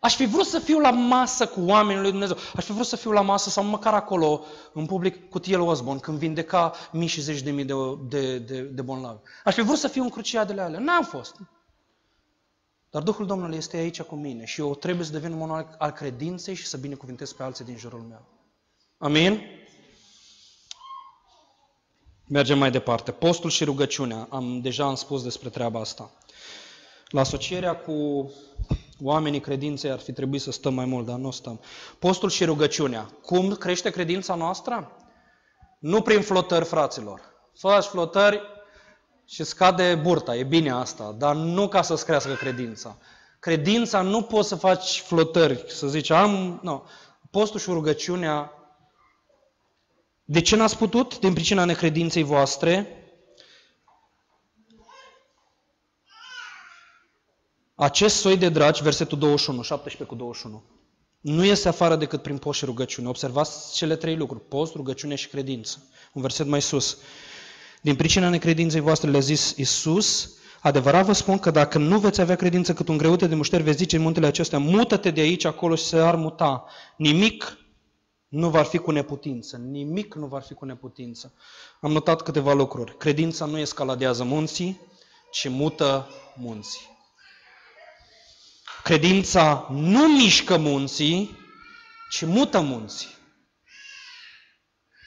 Aș fi vrut să fiu la masă cu oamenii lui Dumnezeu. Aș fi vrut să fiu la masă sau măcar acolo, în public, cu T.L. Osborne, când vindeca mii și zeci de mii de bolnavi. Aș fi vrut să fiu în cruciadele alea. N-am fost. Dar Duhul Domnului este aici cu mine și eu trebuie să devin un om al credinței și să binecuvintez pe alții din jurul meu. Amin? Mergem mai departe. Postul și rugăciunea. Deja am spus despre treaba asta. La asocierea cu oamenii credinței ar fi trebuit să stăm mai mult, dar nu stăm. Postul și rugăciunea. Cum crește credința noastră? Nu prin flotări, fraților. Faci flotări și scade burta, e bine asta, dar nu ca să-ți crească credința. Credința nu poți să faci flotări, să zici, No. Postul și rugăciunea. De ce n-ați putut? Din pricina necredinței voastre. Acest soi de dragi, versetul 21, 17 cu 21, nu iese afară decât prin post și rugăciune. Observați cele 3 lucruri, post, rugăciune și credință. Un verset mai sus. Din pricina necredinței voastre le-a zis Iisus, adevărat vă spun că dacă nu veți avea credință cât un grăute de mușteri, veți zice în muntele acestea, mută-te de aici acolo și se ar muta. Nimic nu va fi cu neputință. Nimic nu va fi cu neputință. Am notat câteva lucruri. Credința nu escaladează munții, ci mută munții. Credința nu mișcă munții, ci mută munții.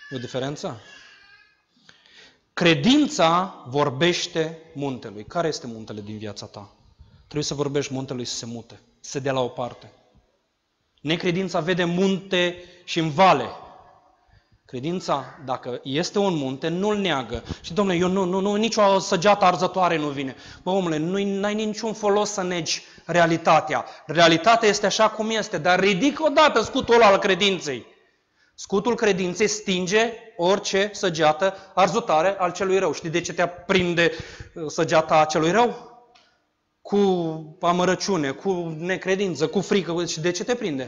E o diferență? Credința vorbește muntelui. Care este muntele din viața ta? Trebuie să vorbești muntelui să se mute, să se dea la o parte. Necredința vede munte și în vale. Credința, dacă este un munte, nu-l neagă. Și, domnule, eu nu, nicio săgeată arzătoare nu vine. Bă, omule, n-ai niciun folos să negi realitatea. Realitatea este așa cum este, dar ridică odată scutul ăla al credinței. Scutul credinței stinge orice săgeată arzătoare al celui rău. Știi de ce te aprinde săgeata celui rău? Cu amărăciune, cu necredință, cu frică. Și de ce te prinde?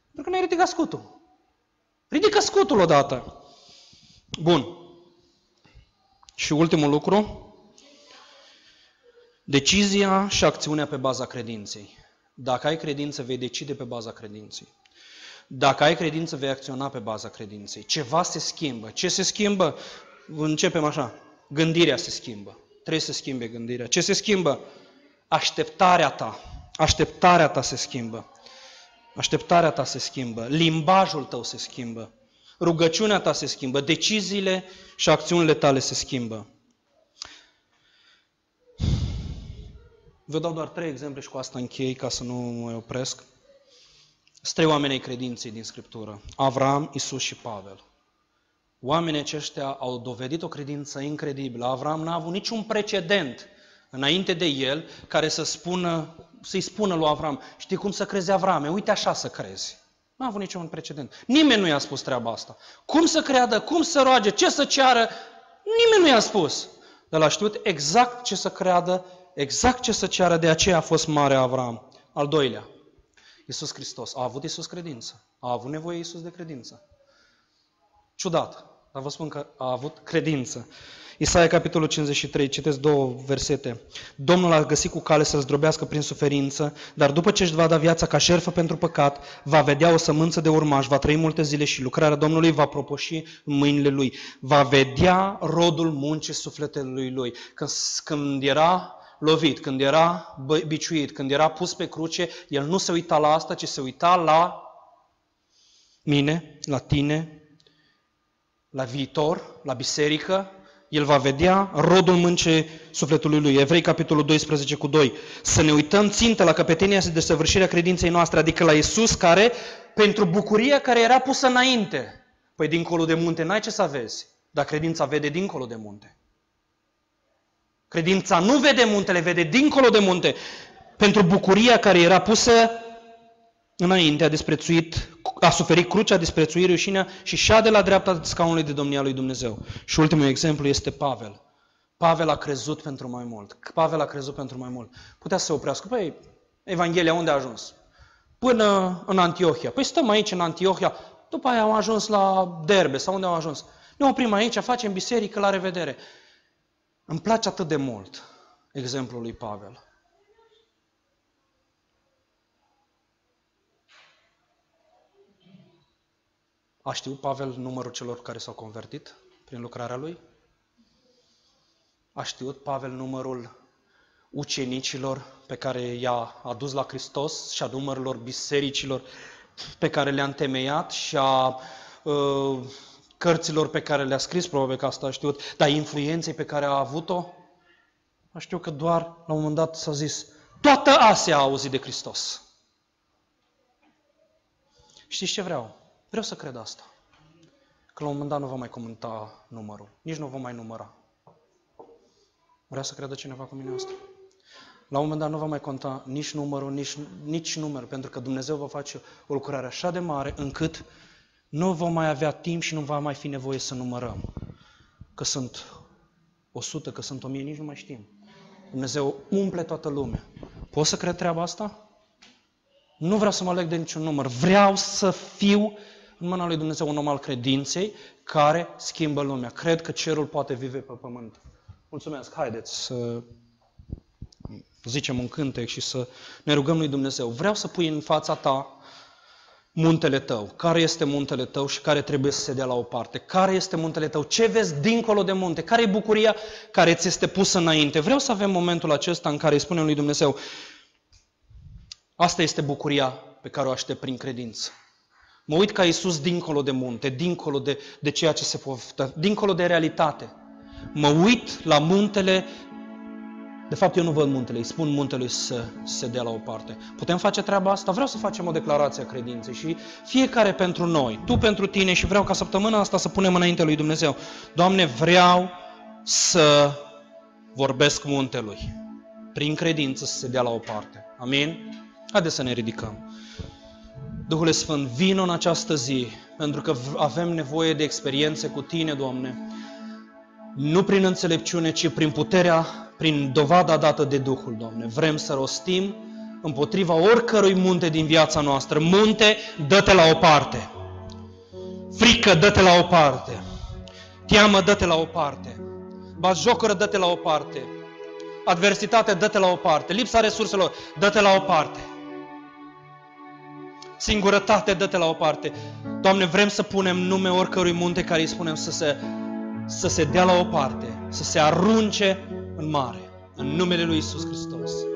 Pentru că n-ai ridicat scutul. Ridică scutul odată. Bun. Și ultimul lucru. Decizia și acțiunea pe baza credinței. Dacă ai credință, vei decide pe baza credinței. Dacă ai credință, vei acționa pe baza credinței. Ceva se schimbă. Ce se schimbă? Începem așa. Gândirea se schimbă. Trebuie să schimbe gândirea. Ce se schimbă? Așteptarea ta. Așteptarea ta se schimbă. Așteptarea ta se schimbă. Limbajul tău se schimbă. Rugăciunea ta se schimbă. Deciziile și acțiunile tale se schimbă. Vă dau doar 3 exemple și cu asta închei ca să nu mă opresc. Sunt 3 oameni ai credinței din Scriptură. Avram, Iisus și Pavel. Oamenii aceștia au dovedit o credință incredibilă. Avram n-a avut niciun precedent înainte de el care să-i spună lui Avram, știi cum să crezi, Avrame? Uite așa să crezi. N-a avut niciun precedent. Nimeni nu i-a spus treaba asta. Cum să creadă, cum să roage, ce să ceară, nimeni nu i-a spus. Dar l-a știut exact ce să creadă, exact ce să ceară, de aceea a fost mare Avram. Al doilea, Iisus Hristos. A avut Iisus credință. A avut nevoie Iisus de credință. Ciudat, dar vă spun că a avut credință. Isaia, capitolul 53, citesc 2 versete. Domnul a găsit cu cale să-l zdrobească prin suferință, dar după ce își va da viața ca șerfă pentru păcat, va vedea o sămânță de urmaș, va trăi multe zile și lucrarea Domnului va propăși în mâinile lui. Va vedea rodul muncii sufletului lui. Când era lovit, când era biciuit, când era pus pe cruce, el nu se uita la asta, ci se uita la mine, la tine, la viitor, la biserică. El va vedea rodul muncii sufletului lui. Evrei, capitolul 12 cu 2. Să ne uităm țintă la căpetenia și desăvârșirea credinței noastre, adică la Iisus, care, pentru bucuria care era pusă înainte, păi dincolo de munte n-ai ce să vezi, dar credința vede dincolo de munte. Credința nu vede muntele, vede dincolo de munte. Pentru bucuria care era pusă înainte, a suferit crucea, a disprețuit rușinea și șade la dreapta scaunului de domnia lui Dumnezeu. Și ultimul exemplu este Pavel. Pavel a crezut pentru mai mult. Putea să se oprească. Păi, Evanghelia unde a ajuns? Până în Antiohia. Păi stăm aici în Antiohia. După aia au ajuns la Derbe sau unde au ajuns. Ne oprim aici, facem biserică, la revedere. Îmi place atât de mult exemplul lui Pavel. A știut Pavel numărul celor care s-au convertit prin lucrarea lui? A știut Pavel numărul ucenicilor pe care i-a adus la Hristos și a numărul bisericilor pe care le-a întemeiat și a cărților pe care le-a scris, probabil că asta a știut, dar influenței pe care a avut-o? A știut că doar la un moment dat s-a zis, toată Asia a auzit de Hristos. Știți ce vreau? Vreau să cred asta, că la un moment dat nu va mai comenta numărul, nici nu va mai număra. Vreau să credă cineva cu mine asta. La un moment dat nu va mai conta nici numărul, nici numărul, pentru că Dumnezeu va face o lucrare așa de mare încât nu vom mai avea timp și nu va mai fi nevoie să numărăm. Că sunt 100, că sunt 1000, nici nu mai știm. Dumnezeu umple toată lumea. Poți să cred treaba asta? Nu vreau să mă leg de niciun număr. Vreau să fiu în mâna lui Dumnezeu un om al credinței care schimbă lumea. Cred că cerul poate vive pe pământ. Mulțumesc! Haideți să zicem un cântec și să ne rugăm lui Dumnezeu. Vreau să pui în fața ta muntele tău. Care este muntele tău și care trebuie să se dea la o parte? Care este muntele tău? Ce vezi dincolo de munte? Care e bucuria care ți este pusă înainte? Vreau să avem momentul acesta în care îi spunem lui Dumnezeu, asta este bucuria pe care o aștept prin credință. Mă uit ca Iisus dincolo de munte, dincolo de ceea ce se poftă, dincolo de realitate. Mă uit la muntele, de fapt eu nu văd muntele, îi spun muntelui să se dea la o parte. Putem face treaba asta? Vreau să facem o declarație a credinței și fiecare pentru noi, tu pentru tine, și vreau ca săptămâna asta să punem înainte lui Dumnezeu. Doamne, vreau să vorbesc muntelui. Prin credință să se dea la o parte. Amin? Haideți să ne ridicăm. Duhul Sfânt, vino în această zi, pentru că avem nevoie de experiențe cu Tine, Doamne. Nu prin înțelepciune, ci prin puterea, prin dovada dată de Duhul, Doamne. Vrem să rostim împotriva oricărui munte din viața noastră. Munte, dă-te la o parte. Frică, dă-te la o parte. Teamă, dă-te la o parte. Batjocură, dă-te la o parte. Adversitate, dă-te la o parte. Lipsa resurselor, dă-te la o parte. Singurătate, dă-te la o parte. Doamne, vrem să punem nume oricărui munte care îi spunem să se dea la o parte, să se arunce în mare, în numele lui Iisus Hristos.